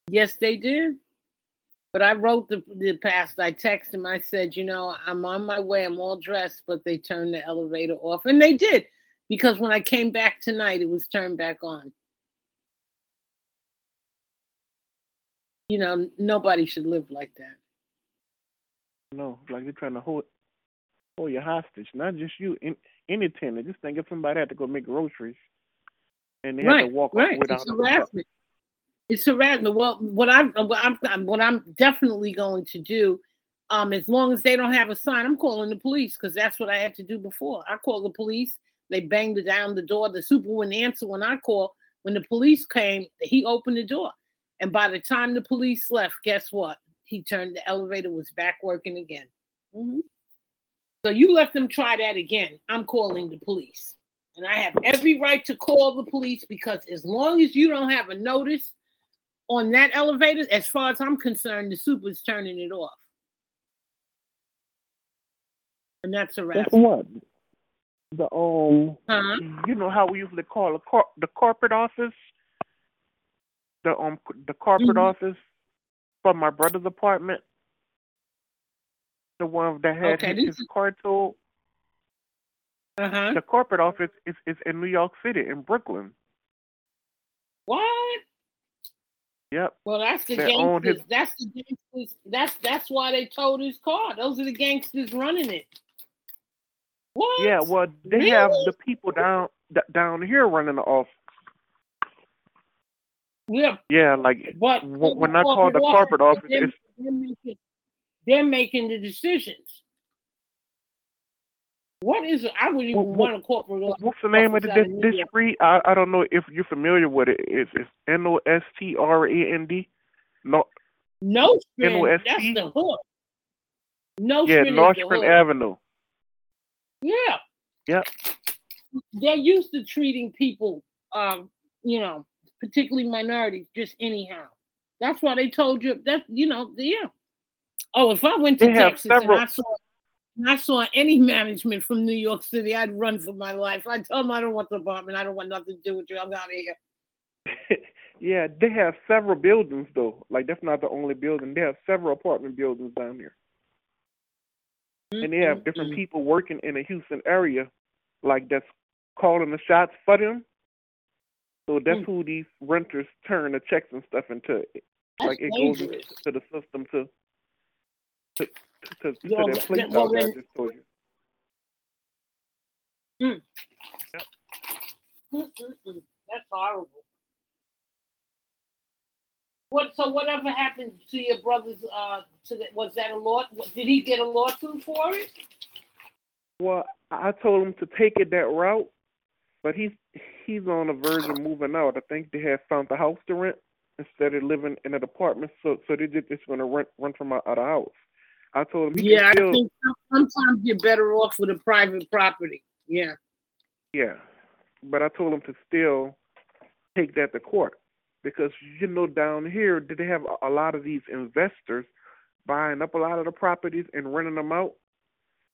Yes, they did. But I wrote the, the past. I texted him. I said, you know, I'm on my way. I'm all dressed, but they turned the elevator off. And they did. Because when I came back tonight, it was turned back on. You know, nobody should live like that. No, like they're trying to hold, hold you hostage. Not just you, in, any tenant. Just think if somebody had to go make groceries and they right, had to walk right. off without it's harassment. It's harassment. Well, what I'm, what I'm, what I'm definitely going to do. Um, as long as they don't have a sign, I'm calling the police because that's what I had to do before. I called the police. They banged down the door. The super wouldn't answer when I called. When the police came, he opened the door. And by the time the police left, guess what? He turned the elevator, was back working again. Mm-hmm. So you let them try that again. I'm calling the police. And I have every right to call the police because as long as you don't have a notice on that elevator, as far as I'm concerned, the super's turning it off. And that's a wrap. That's what? The, um, huh? You know how we usually call a cor- the corporate office? The, um, the corporate mm-hmm. office from my brother's apartment? The one that had okay, his, his car told? Uh-huh. The corporate office is, is in New York City, in Brooklyn. What? Yep. Well, that's the they gangsters. His... That's the gangsters. That's that's why they towed his car. Those are the gangsters running it. What? Yeah. Well, they really? have the people down d- down here running the office. Yeah. Yeah. Like what? W- when I call the corporate office, they're, it's... They're, making, they're making the decisions. What is it? I wouldn't even what, want a corporate office. What's the name of this, this street? I, I don't know if you're familiar with it. It's, it's N O S T R A N D. No, Nostrand, N O S T. That's the hook. Nostrand yeah, Nostrand Avenue. Yeah. Yeah. They're used to treating people, um, you know, particularly minorities, just anyhow. That's why they told you, that, you know, yeah. Oh, if I went to they Texas and I saw... I saw any management from New York City, I'd run for my life. I'd tell them I don't want the apartment. I don't want nothing to do with you. I'm out of here. Yeah, they have several buildings, though. Like, that's not the only building. They have several apartment buildings down here. Mm-hmm. And they have different people working in the Houston area, like, that's calling the shots for them. So that's mm-hmm. who these renters turn the checks and stuff into. That's like, it dangerous. Goes to the system, too. To, to, To, to well, that, well, then, I just told you. Mm. Yep. Mm-mm-mm. That's horrible. What? So whatever happened to your brother's? Uh, to the, was that a law? Did he get a lawsuit for it? Well, I told him to take it that route, but he's he's on the verge of moving out. I think they have found the house to rent instead of living in an apartment. So so they just going to rent rent from out of the house. I told him. He yeah, still... I think sometimes you're better off with a private property. Yeah. Yeah, but I told him to still take that to court because you know down here they have a lot of these investors buying up a lot of the properties and renting them out.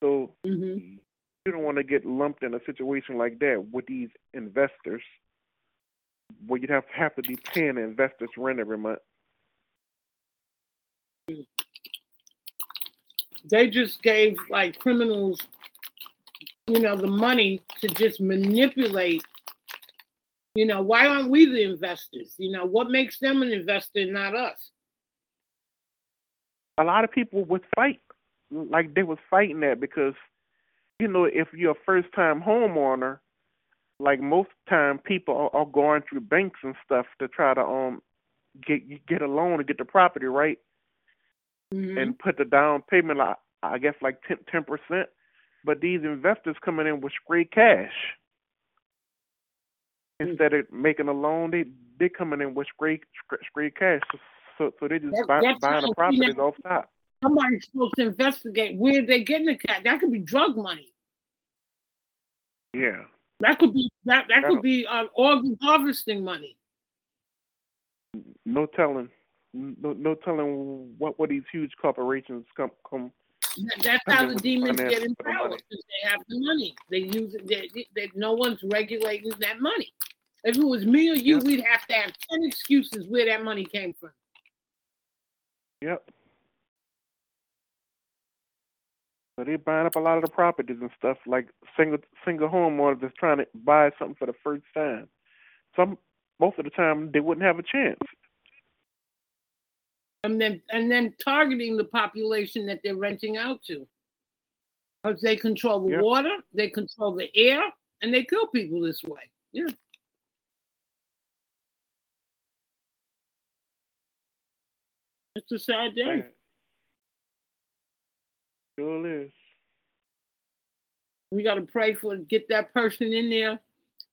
So mm-hmm. you don't want to get lumped in a situation like that with these investors, where you'd have have to be paying the investors rent every month. Mm-hmm. They just gave, like, criminals, you know, the money to just manipulate. You know, why aren't we the investors? You know, what makes them an investor and not us? A lot of people would fight, like they was fighting that because, you know, if you're a first-time homeowner, like most time people are, are going through banks and stuff to try to um get get a loan to get the property, right? Mm-hmm. And put the down payment, I, I guess, like ten percent. But these investors coming in with straight cash. Mm-hmm. Instead of making a loan, they they coming in with straight straight cash. So so, so they just that, buy, buying the properties off top. Somebody's supposed to investigate where they're getting the cash. That could be drug money. Yeah. That could be that that could be uh, organ harvesting money. No telling. No, no telling what, what these huge corporations come come. That's how the demons get in power because they have the money. They use it. They, they, they, no one's regulating that money. If it was me or you, yep. we'd have to have ten excuses where that money came from. Yep. So they're buying up a lot of the properties and stuff, like single single homeowners that's trying to buy something for the first time. Some most of the time they wouldn't have a chance. And then, and then targeting the population that they're renting out to. Because they control the yep. water, they control the air, and they kill people this way. Yeah. It's a sad day. Man. Sure is. We got to pray for get that person in there.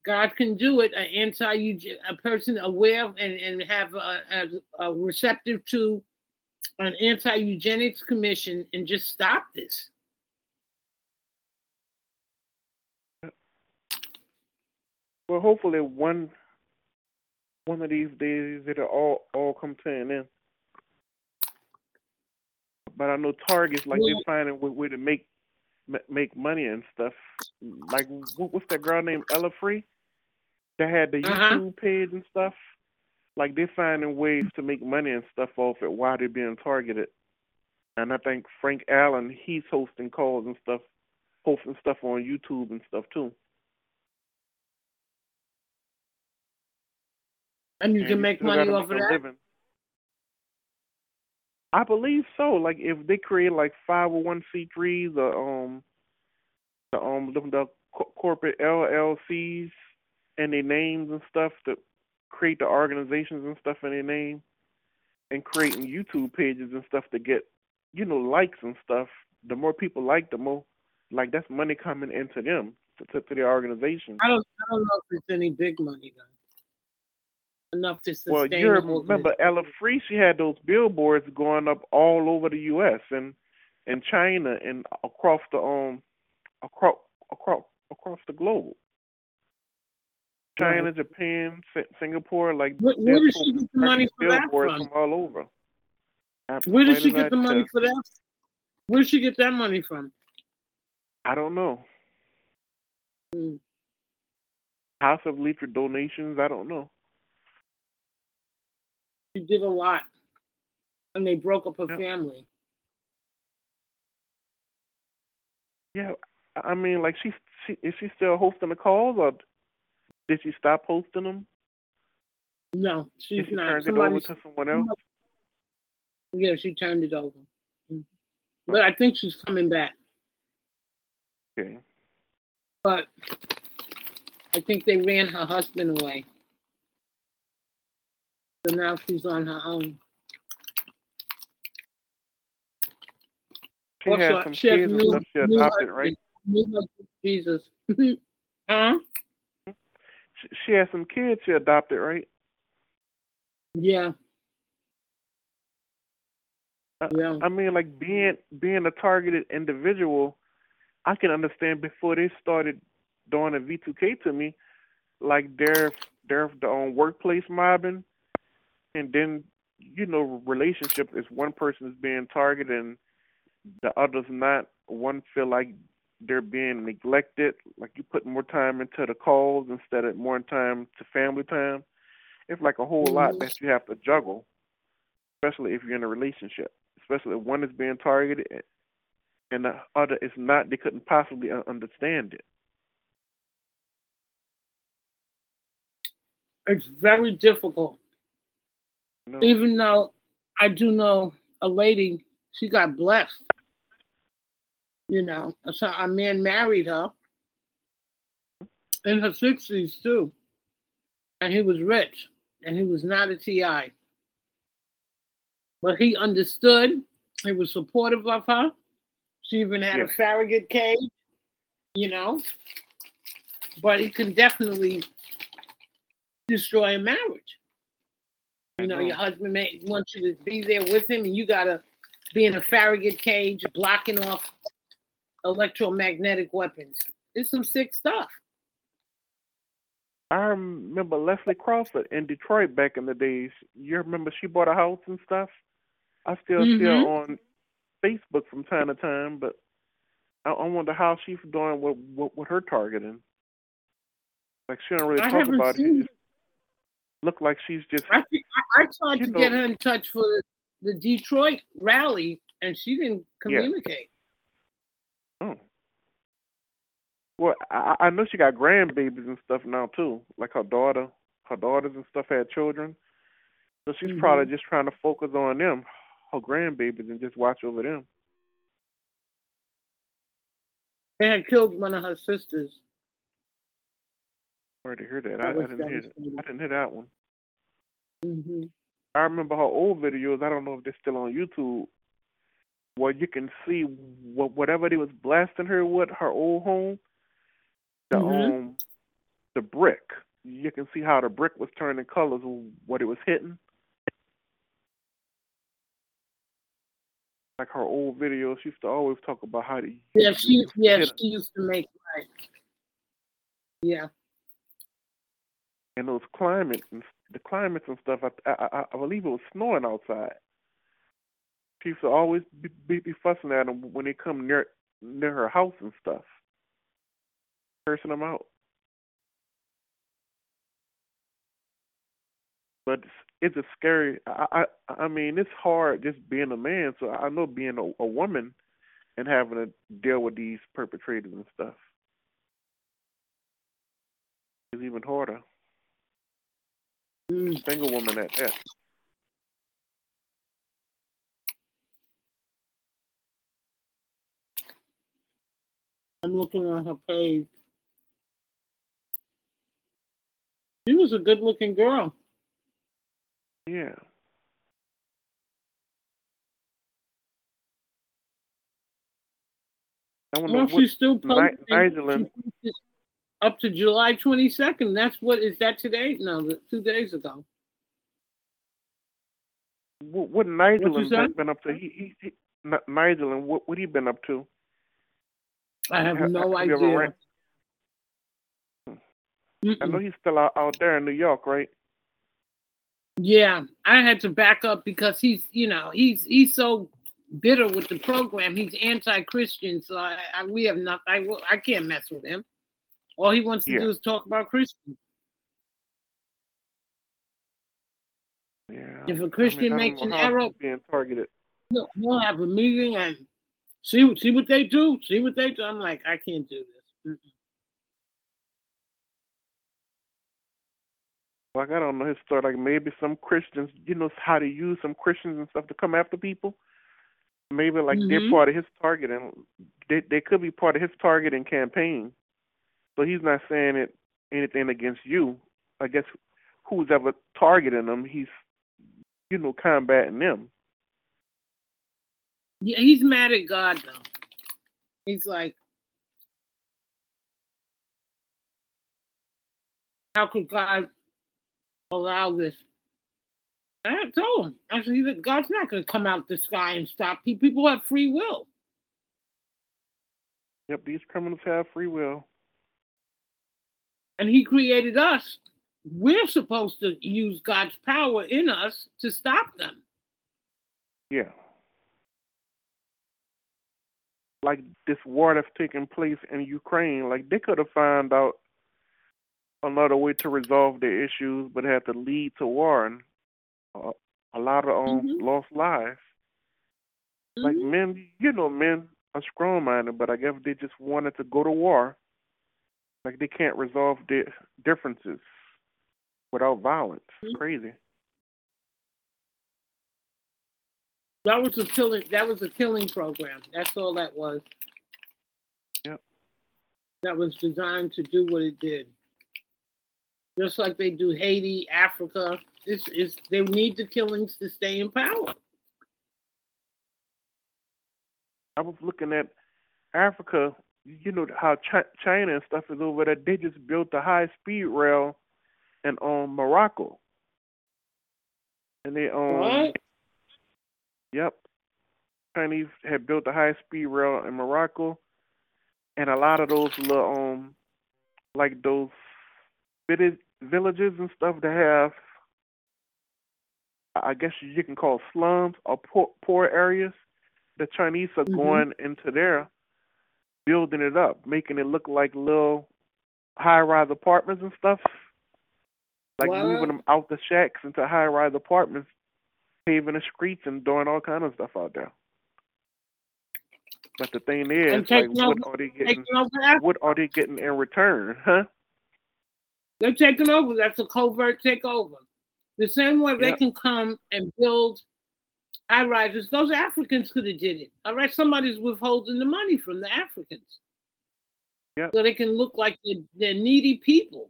God can do it. An anti, a person aware of and and have a, a, a receptive to an anti-eugenics commission and just stop this. Well, hopefully one one of these days it'll all, all come to an end. But I know Target's like yeah. they're finding a way to make make money and stuff. Like what's that girl named Ella Free that had the uh-huh. YouTube page and stuff? Like they're finding ways to make money and stuff off it while they're being targeted. And I think Frank Allen, he's hosting calls and stuff, posting stuff on YouTube and stuff too. And you and can you make money off of that? Living. I believe so. Like if they create like five oh one c threes or um the um the co- corporate L L Cs and their names and stuff to create the organizations and stuff in their name and creating YouTube pages and stuff to get, you know, likes and stuff. The more people like, the more like that's money coming into them to to, to their organization. I don't I don't know if it's any big money though. Enough to sustain. Well, you remember Ella Free, she had those billboards going up all over the U S and and China and across the um across across across the globe. China, mm-hmm. Japan, Singapore, like where, where did she get the money for that from? All over. Where did she get the money for that? Where did she get that money from? I don't know. Mm. House of Leader donations, I don't know. She did a lot, and they broke up her yeah. family. Yeah, I mean, like, she, she is she still hosting the calls, or did she stop hosting them? No, she's did she not. Turned Somebody, it over to someone else. Yeah, she turned it over, but I think she's coming back. Okay. But I think they ran her husband away. So now she's on her own. She also, had some she kids and stuff. She adopted, right? Jesus. Huh? She, she had some kids she adopted, right? Yeah. I, yeah. I mean, like, being being a targeted individual, I can understand before they started doing a V two K to me, like, their, their, their own workplace mobbing. And then, you know, relationship is one person is being targeted and the other's not. One feel like they're being neglected. Like you put more time into the calls instead of more time to family time. It's like a whole mm-hmm. lot that you have to juggle, especially if you're in a relationship. Especially if one is being targeted and the other is not. They couldn't possibly understand it. It's very difficult. No. Even though I do know a lady, she got blessed. You know, so a man married her in her sixties too. And he was rich and he was not a T I. But he understood, he was supportive of her. She even had yes. a Farragut cage, you know. But he can definitely destroy a marriage. You know, your husband may want you to be there with him, and you got to be in a Farragut cage blocking off electromagnetic weapons. It's some sick stuff. I remember Leslie Crawford in Detroit back in the days. You remember she bought a house and stuff? I still mm-hmm. see her on Facebook from time to time, but I, I wonder how she's doing with, with, with her targeting. Like, she don't really I talk about it. Look like she's just. I, I, I tried to know. get her in touch for the, the Detroit rally, and she didn't communicate. Yeah. Oh. Well, I, I know she got grandbabies and stuff now too. Like her daughter, her daughters and stuff had children, so she's mm-hmm. probably just trying to focus on them, her grandbabies, and just watch over them. They had killed one of her sisters. Sorry to hear that. I, I didn't hear that. I didn't hear that one. Mm-hmm. I remember her old videos. I don't know if they're still on YouTube. Where you can see what whatever they was blasting her with, her old home, the mm-hmm. um, the brick. You can see how the brick was turning colors, what it was hitting. Like her old videos, she used to always talk about how to. Yeah, she yeah she it. used to make like. Yeah. And those climate and the climates and stuff, I, I, I believe it was snowing outside. People always be, be, be fussing at them when they come near near her house and stuff, cursing them out. But it's, it's a scary. I, I I mean, it's hard just being a man. So I know being a, a woman and having to deal with these perpetrators and stuff is even harder. Mm. Single woman at that. I'm looking on her page. She was a good-looking girl. Yeah. I wonder well, she's still posting Nigel up to July twenty-second. That's what, is that today? No, two days ago. What, what Nigel has been up to? He, he, he, Nigel, what what he been up to? I have no have idea. I know he's still out, out there in New York, right? Yeah, I had to back up because he's, you know, he's he's so bitter with the program. He's anti-Christian, so I, I we have not. I will, I can't mess with him. All he wants to yeah. do is talk about Christians. Yeah. If a Christian I mean, makes an error, being targeted, we'll have a meeting and see see what they do. See what they do. I'm like, I can't do this. Mm-mm. Like, I don't know his story. Like, maybe some Christians, you know, how to use some Christians and stuff to come after people. Maybe, like, mm-hmm. they're part of his target, and they, they could be part of his targeting campaign. So he's not saying it anything against you. I guess who's ever targeting them, he's, you know, combating them. Yeah, he's mad at God, though. He's like, how could God allow this? I told him, I said, God's not going to come out the sky and stop people. People have free will. Yep, these criminals have free will. And he created us. We're supposed to use God's power in us to stop them. Yeah. Like this war that's taking place in Ukraine, like they could have found out another way to resolve their issues, but had to lead to war and uh, a lot of um, mm-hmm. lost lives. Mm-hmm. Like men, you know, men are strong-minded, but I guess they just wanted to go to war. Like they can't resolve their differences without violence. Mm-hmm. Crazy. That was a killing. That was a killing program. That's all that was. Yep. That was designed to do what it did. Just like they do Haiti, Africa. This is they need the killings to stay in power. I was looking at Africa. You know how Ch- China and stuff is over there. They just built a high-speed rail in um Morocco, and they um. What? Yep. Chinese had built a high-speed rail in Morocco, and a lot of those little, um, like those villages and stuff that have, I guess you can call slums or poor, poor areas, the Chinese are mm-hmm. going into there, building it up, making it look like little high-rise apartments and stuff, like what? Moving them out the shacks into high-rise apartments, paving the streets and doing all kind of stuff out there. But the thing is, like, what are they getting? What are they getting in return, huh? They're taking over. That's a covert takeover. The same way yep. they can come and build high rises. Those Africans could have did it. All right, somebody's withholding the money from the Africans, yep. so they can look like they're, they're needy people.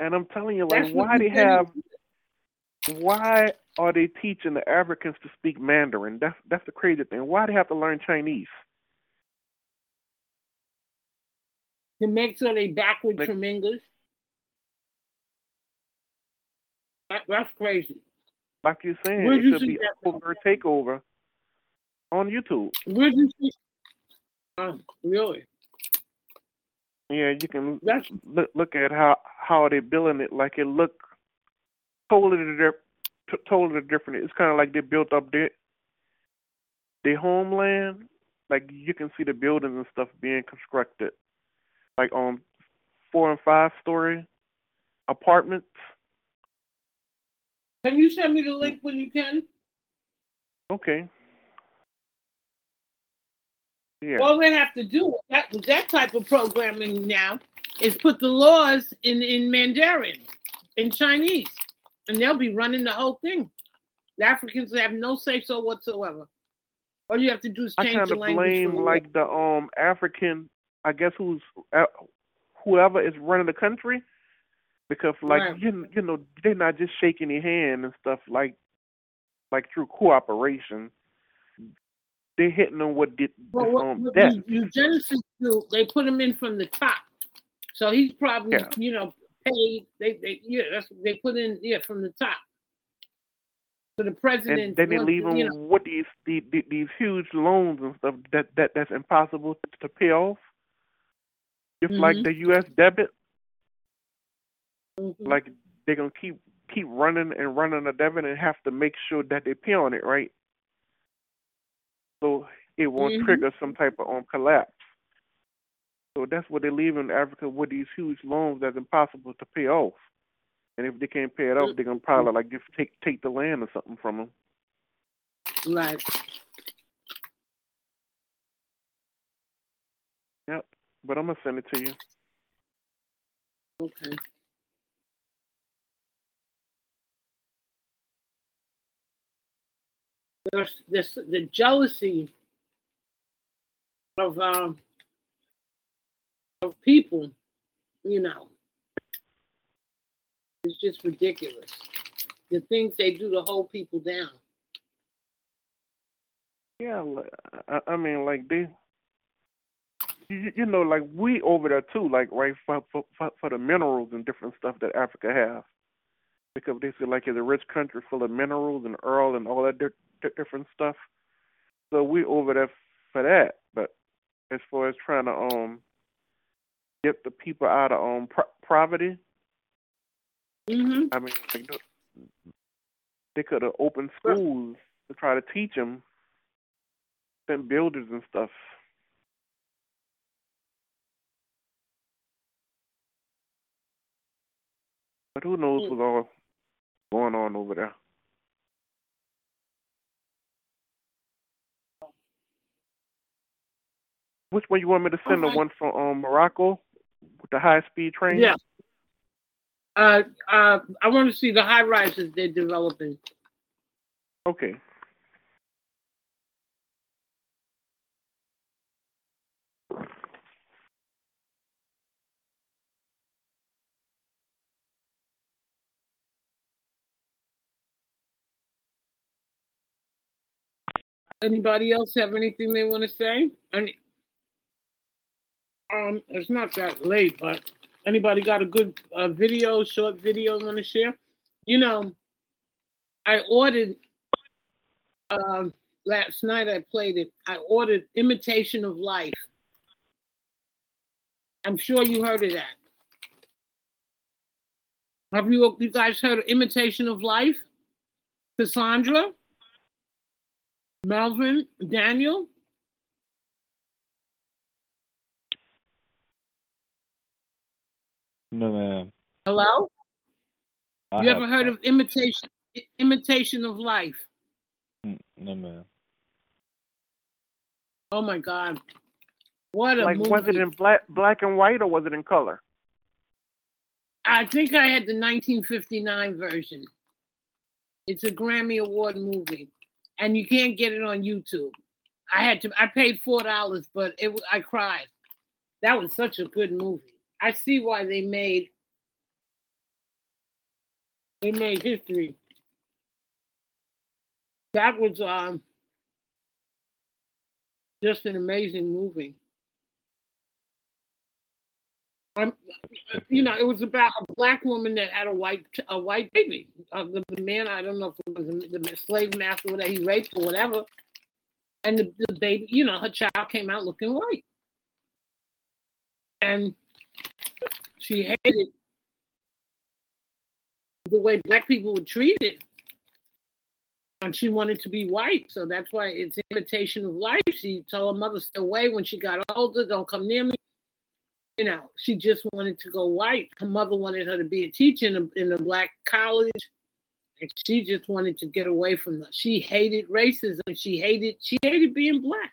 And I'm telling you, like, that's why they have. Why are they teaching the Africans to speak Mandarin? That's that's the crazy thing. Why do they have to learn Chinese? To make sure they backward like, from English. That, that's crazy. Like you're saying, it should be a covert takeover on YouTube. Where did you see? Oh, really? Yeah, you can that's, look look at how how they building it. Like it look. totally di- totally different. It's kind of like they built up their their homeland. Like you can see the buildings and stuff being constructed, like on um, four and five story apartments. Can you send me the link when you can? Okay. Yeah. All they have to do with that, with that type of programming now is put the laws in, in Mandarin, in Chinese, and they'll be running the whole thing. The Africans have no say-so whatsoever. All you have to do is change the language. I kind of blame like the um African, I guess who's uh, whoever is running the country, because like right. you you know they're not just shaking your hand and stuff like like through cooperation. They're hitting them with the well, um, what, death. Eugenicists do, they put them in from the top, so he's probably yeah. you know paid. They they yeah that's they put in yeah from the top. So the president. And then they leave them you know, with these, these these huge loans and stuff that, that that's impossible to pay off. Just mm-hmm. like the U S debit, mm-hmm. like they're gonna keep keep running and running the debit and have to make sure that they pay on it right. So it won't mm-hmm. trigger some type of um, collapse. So that's what they leave in Africa with these huge loans that's impossible to pay off. And if they can't pay it off, they're gonna probably like just take take the land or something from them. Right. Yep. But I'm gonna send it to you. Okay. There's this the jealousy of um of people, you know. It's just ridiculous. The things they do to hold people down. Yeah, I mean, like they, you know, like we over there too, like right for for, for the minerals and different stuff that Africa has, because they feel like it's a rich country full of minerals and oil and all that di- different stuff. So we over there for that. But as far as trying to um get the people out of um pro- poverty. Mm-hmm. I mean, like, they could have opened schools to try to teach them, sent builders and stuff. But who knows mm-hmm. what's all going on over there? Which one you want me to send? Oh, the one from um, Morocco with the high-speed train? Yeah. Uh, uh, I want to see the high rises they're developing. Okay. Anybody else have anything they want to say? Any? Um, it's not that late, but. Anybody got a good uh, video, short video you want to share? You know, I ordered, uh, last night I played it, I ordered Imitation of Life. I'm sure you heard of that. Have you, you guys heard of Imitation of Life? Cassandra? Melvin? Daniel? No, ma'am. Hello? I you ever heard of imitation imitation of life? No, ma'am. Oh my God. What a like, movie. Was it in black black and white or was it in color? I think I had the nineteen fifty-nine version. It's a Grammy Award movie. And you can't get it on YouTube. I had to I paid four dollars, but it I cried. That was such a good movie. I see why they made they made history. That was um, just an amazing movie. Um, you know, it was about a black woman that had a white a white baby. Uh, the, the man, I don't know if it was the, the slave master that he raped or whatever, and the, the baby, you know, her child came out looking white, and she hated the way black people were treated. And she wanted to be white. So that's why it's Imitation of Life. She told her mother, stay away when she got older, don't come near me. You know, she just wanted to go white. Her mother wanted her to be a teacher in a, in a black college. And she just wanted to get away from that. She hated racism. She hated, she hated being black.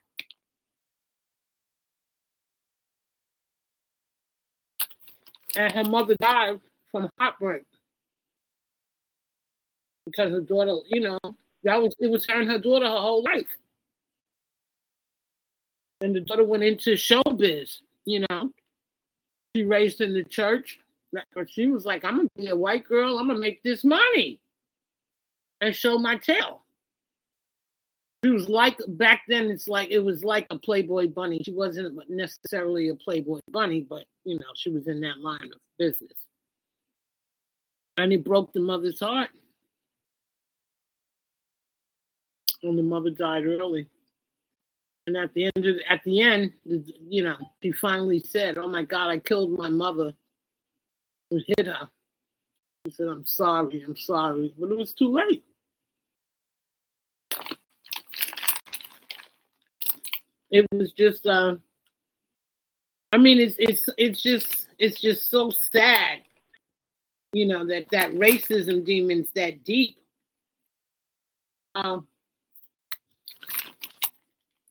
And her mother died from heartbreak. Because her daughter, you know, that was, it was her and her daughter her whole life. And the daughter went into showbiz, you know. She raised in the church. She was like, I'm going to be a white girl. I'm going to make this money. And show my tail. She was like, back then, it's like, it was like a Playboy bunny. She wasn't necessarily a Playboy bunny, but, you know, she was in that line of business. And it broke the mother's heart. And the mother died early. And at the end, of, at the end, you know, she finally said, oh, my God, I killed my mother and hit her. She said, I'm sorry, I'm sorry. But it was too late. It was just, uh, I mean, it's it's it's just it's just so sad, you know, that that racism demon's that deep. Um,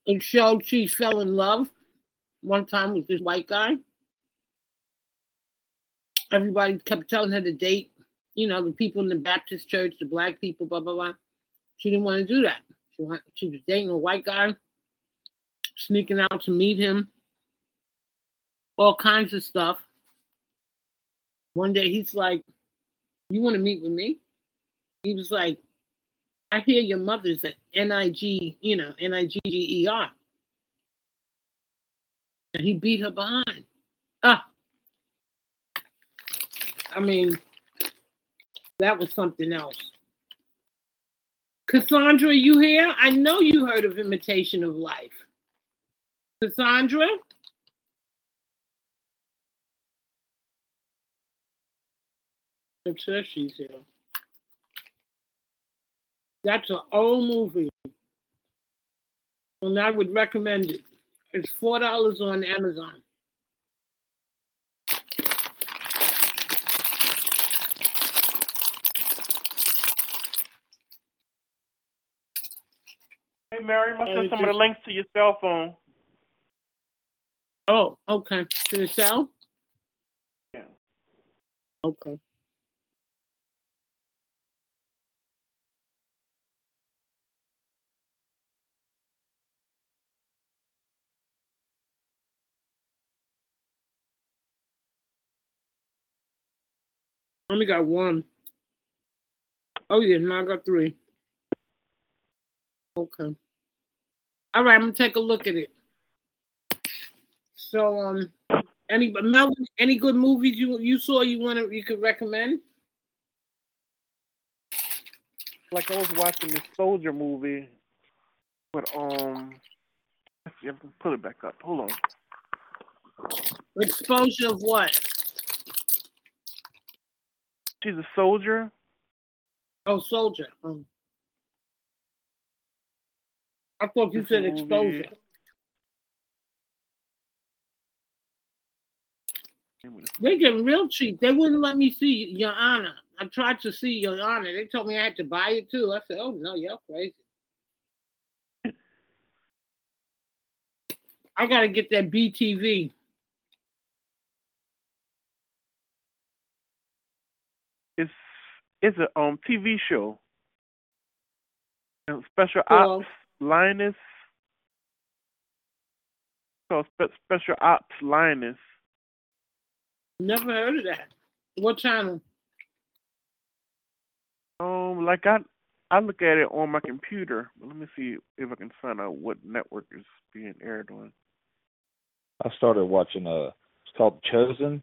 it showed she fell in love one time with this white guy. Everybody kept telling her to date, you know, the people in the Baptist church, the black people, blah, blah, blah. She didn't want to do that. She, want, she was dating a white guy. Sneaking out to meet him, all kinds of stuff. One day he's like, you want to meet with me? He was like, I hear your mother's at N I G, you know, N I G G E R. And he beat her behind. Ah. I mean, that was something else. Cassandra, you here? I know you heard of Imitation of Life. Cassandra? I'm sure she's here. That's an old movie. And I would recommend it. It's four dollars on Amazon. Hey, Mary, must send some of the links to your cell phone. Oh, okay. To the cell? Yeah. Okay. I only got one. Oh, yeah, now I got three. Okay. All right, I'm going to take a look at it. So, um, any Melvin, any good movies you you saw you want to you could recommend? Like I was watching this soldier movie, but um, let's see, I can pull it back up. Hold on. Exposure of what? She's a soldier. Oh, soldier. Um, I thought you this said movie. Exposure. They get real cheap. They wouldn't let me see Your Honor. I tried to see Your Honor. They told me I had to buy it too. I said, oh no, you're crazy. I got to get that B T V. It's it's a um T V show. Special Ops, Linus. It's called Special Ops, Linus. Never heard of that. What channel? Um, like I, I look at it on my computer. Let me see if I can find out what network is being aired on. I started watching a. It's called Chosen.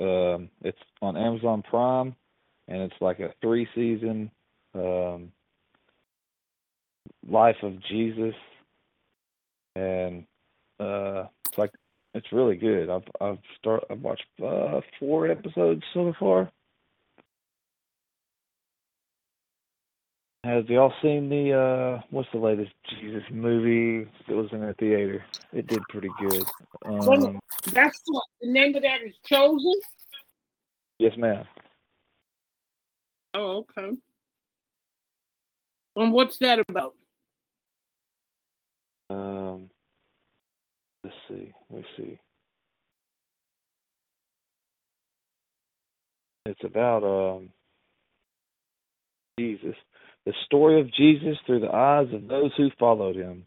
Um, it's on Amazon Prime, and it's like a three-season um, life of Jesus, and uh, it's like. It's really good. I've I've start I've watched uh, four episodes so far. Have y'all seen the, uh, what's the latest Jesus movie that was in the theater? It did pretty good. Um, That's what, the name of that is Chosen? Yes, ma'am. Oh, okay. And what's that about? Um, let's see. Let's see. It's about um, Jesus. The story of Jesus through the eyes of those who followed him.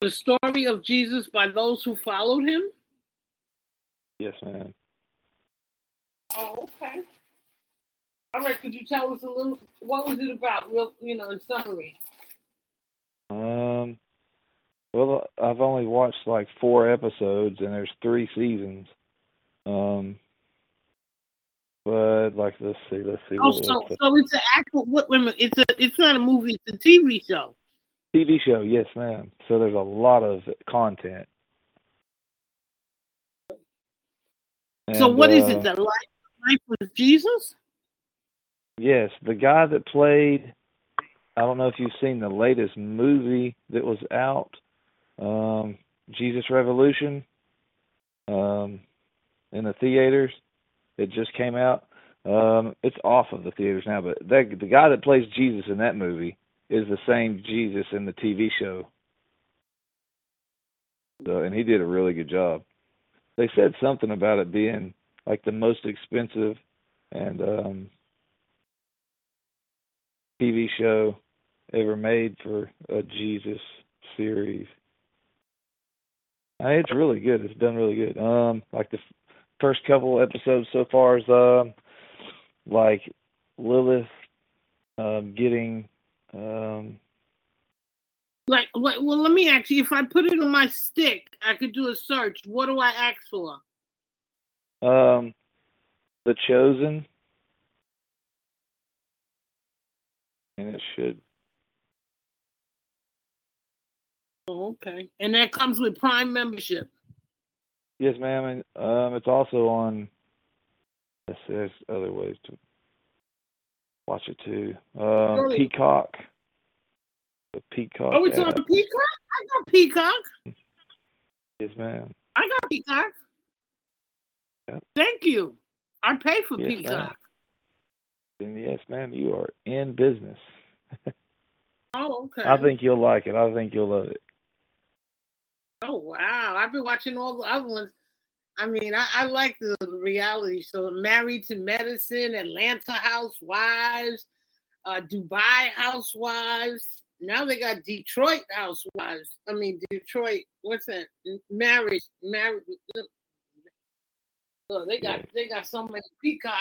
The story of Jesus by those who followed him? Yes, ma'am. Oh, okay. All right, could you tell us a little, what was it about, real, you know, in summary? Um... Well, I've only watched like four episodes, and there's three seasons. Um, but like, let's see, let's see. Oh, so, it's, so it's an actual. What, wait a minute, it's a. It's not a movie. It's a T V show. T V show, yes, ma'am. So there's a lot of content. And, so what uh, is it? The life, life of Jesus? Yes, the guy that played. I don't know if you've seen the latest movie that was out, um, Jesus Revolution, um, in the theaters. It just came out. Um, it's off of the theaters now, but that, the guy that plays Jesus in that movie is the same Jesus in the T V show. So, and he did a really good job. They said something about it being like the most expensive and um, T V show ever made for a Jesus series. I mean, it's really good. It's done really good. Um, like the f- first couple episodes so far is um, like Lilith um, getting. Um, like, well, let me ask you. If I put it on my stick, I could do a search. What do I ask for? Um, The Chosen, and it should. Oh, okay. And that comes with Prime membership. Yes, ma'am. And um, it's also on, let's see, there's other ways to watch it too. Um, really? Peacock. The Peacock. Oh, it's app. On Peacock? I got Peacock. Yes, ma'am. I got Peacock. Yep. Thank you. I pay for yes, Peacock. Ma'am. And yes, ma'am, you are in business. Oh, okay. I think you'll like it. I think you'll love it. Oh, wow. I've been watching all the other ones. I mean, I, I like the reality. So Married to Medicine, Atlanta Housewives, uh, Dubai Housewives. Now they got Detroit Housewives. I mean, Detroit, what's that? Marriage. Marriage. Oh, they got, they got so many. Peacock.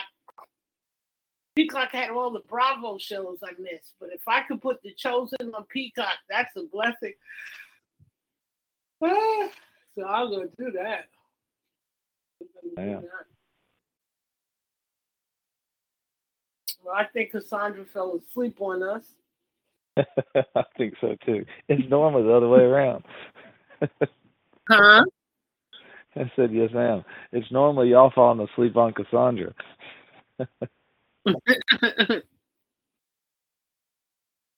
Peacock had all the Bravo shows like this, but if I could put The Chosen on Peacock, that's a blessing. Ah, so I'm gonna do that. Yeah. Well, I think Cassandra fell asleep on us. I think so too. It's normally the other way around. Huh? I said yes, ma'am. It's normally y'all falling asleep on Cassandra.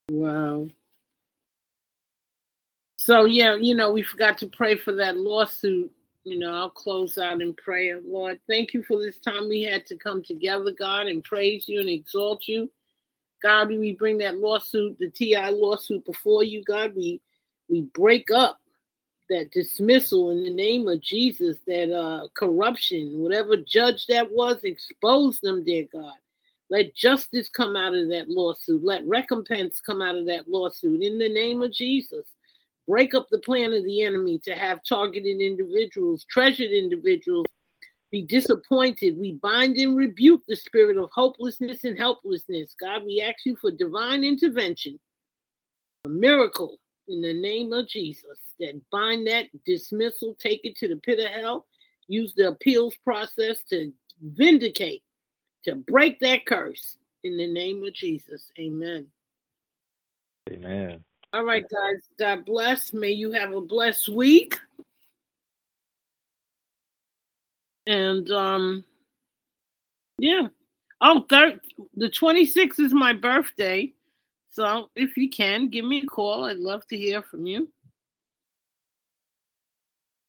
Wow. So yeah, you know, we forgot to pray for that lawsuit. You know, I'll close out in prayer. Lord, thank you for this time we had to come together, God, and praise you and exalt you. God, we bring that lawsuit, the T I lawsuit before you, God. We we break up that dismissal in the name of Jesus, that uh, corruption, whatever judge that was, expose them, dear God. Let justice come out of that lawsuit. Let recompense come out of that lawsuit. In the name of Jesus, break up the plan of the enemy to have targeted individuals, treasured individuals, be disappointed. We bind and rebuke the spirit of hopelessness and helplessness. God, we ask you for divine intervention, a miracle in the name of Jesus. That bind that dismissal, take it to the pit of hell, use the appeals process to vindicate, to break that curse in the name of Jesus. Amen. Amen. All right, guys. God bless. May you have a blessed week. And, um, yeah. Oh, thir- the twenty-sixth is my birthday. So if you can, give me a call. I'd love to hear from you.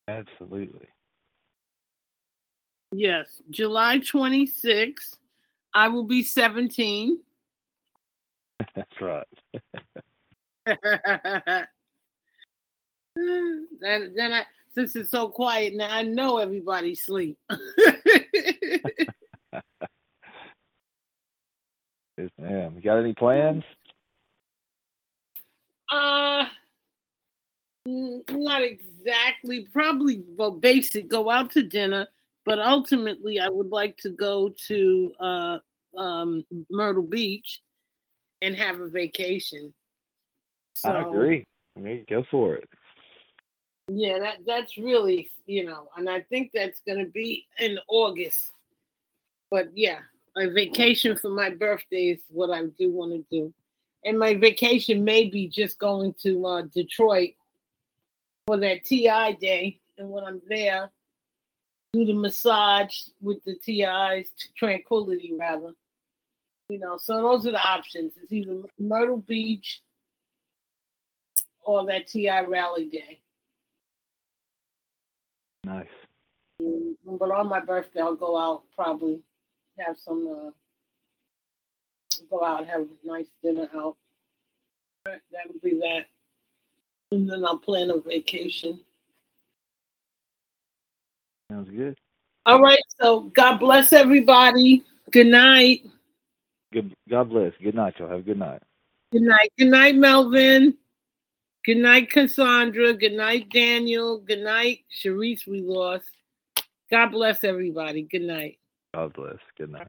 Absolutely. Yes. July twenty-sixth, I will be seventeen. That's right. then, then I, since it's so quiet now, I know everybody's asleep. Yes, ma'am. You got any plans? Uh, not exactly. Probably, well, basic. Go out to dinner, but ultimately, I would like to go to uh, um, Myrtle Beach and have a vacation. So, I agree. I mean, go for it. Yeah, that that's really, you know, and I think that's going to be in August. But yeah, a vacation for my birthday is what I do want to do. And my vacation may be just going to uh, Detroit for that T I day. And when I'm there, do the massage with the T I's, Tranquility rather. You know, so those are the options. It's either Myrtle Beach or that T I rally day. Nice. But on my birthday, I'll go out probably, have some, uh, go out and have a nice dinner out. That would be that. And then I'll plan a vacation. Sounds good. All right. So God bless everybody. Good night. Good. God bless. Good night, y'all. Have a good night. Good night. Good night, Melvin. Good night, Cassandra. Good night, Daniel. Good night, Sharice. We lost. God bless everybody. Good night. God bless. Good night.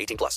eighteen plus.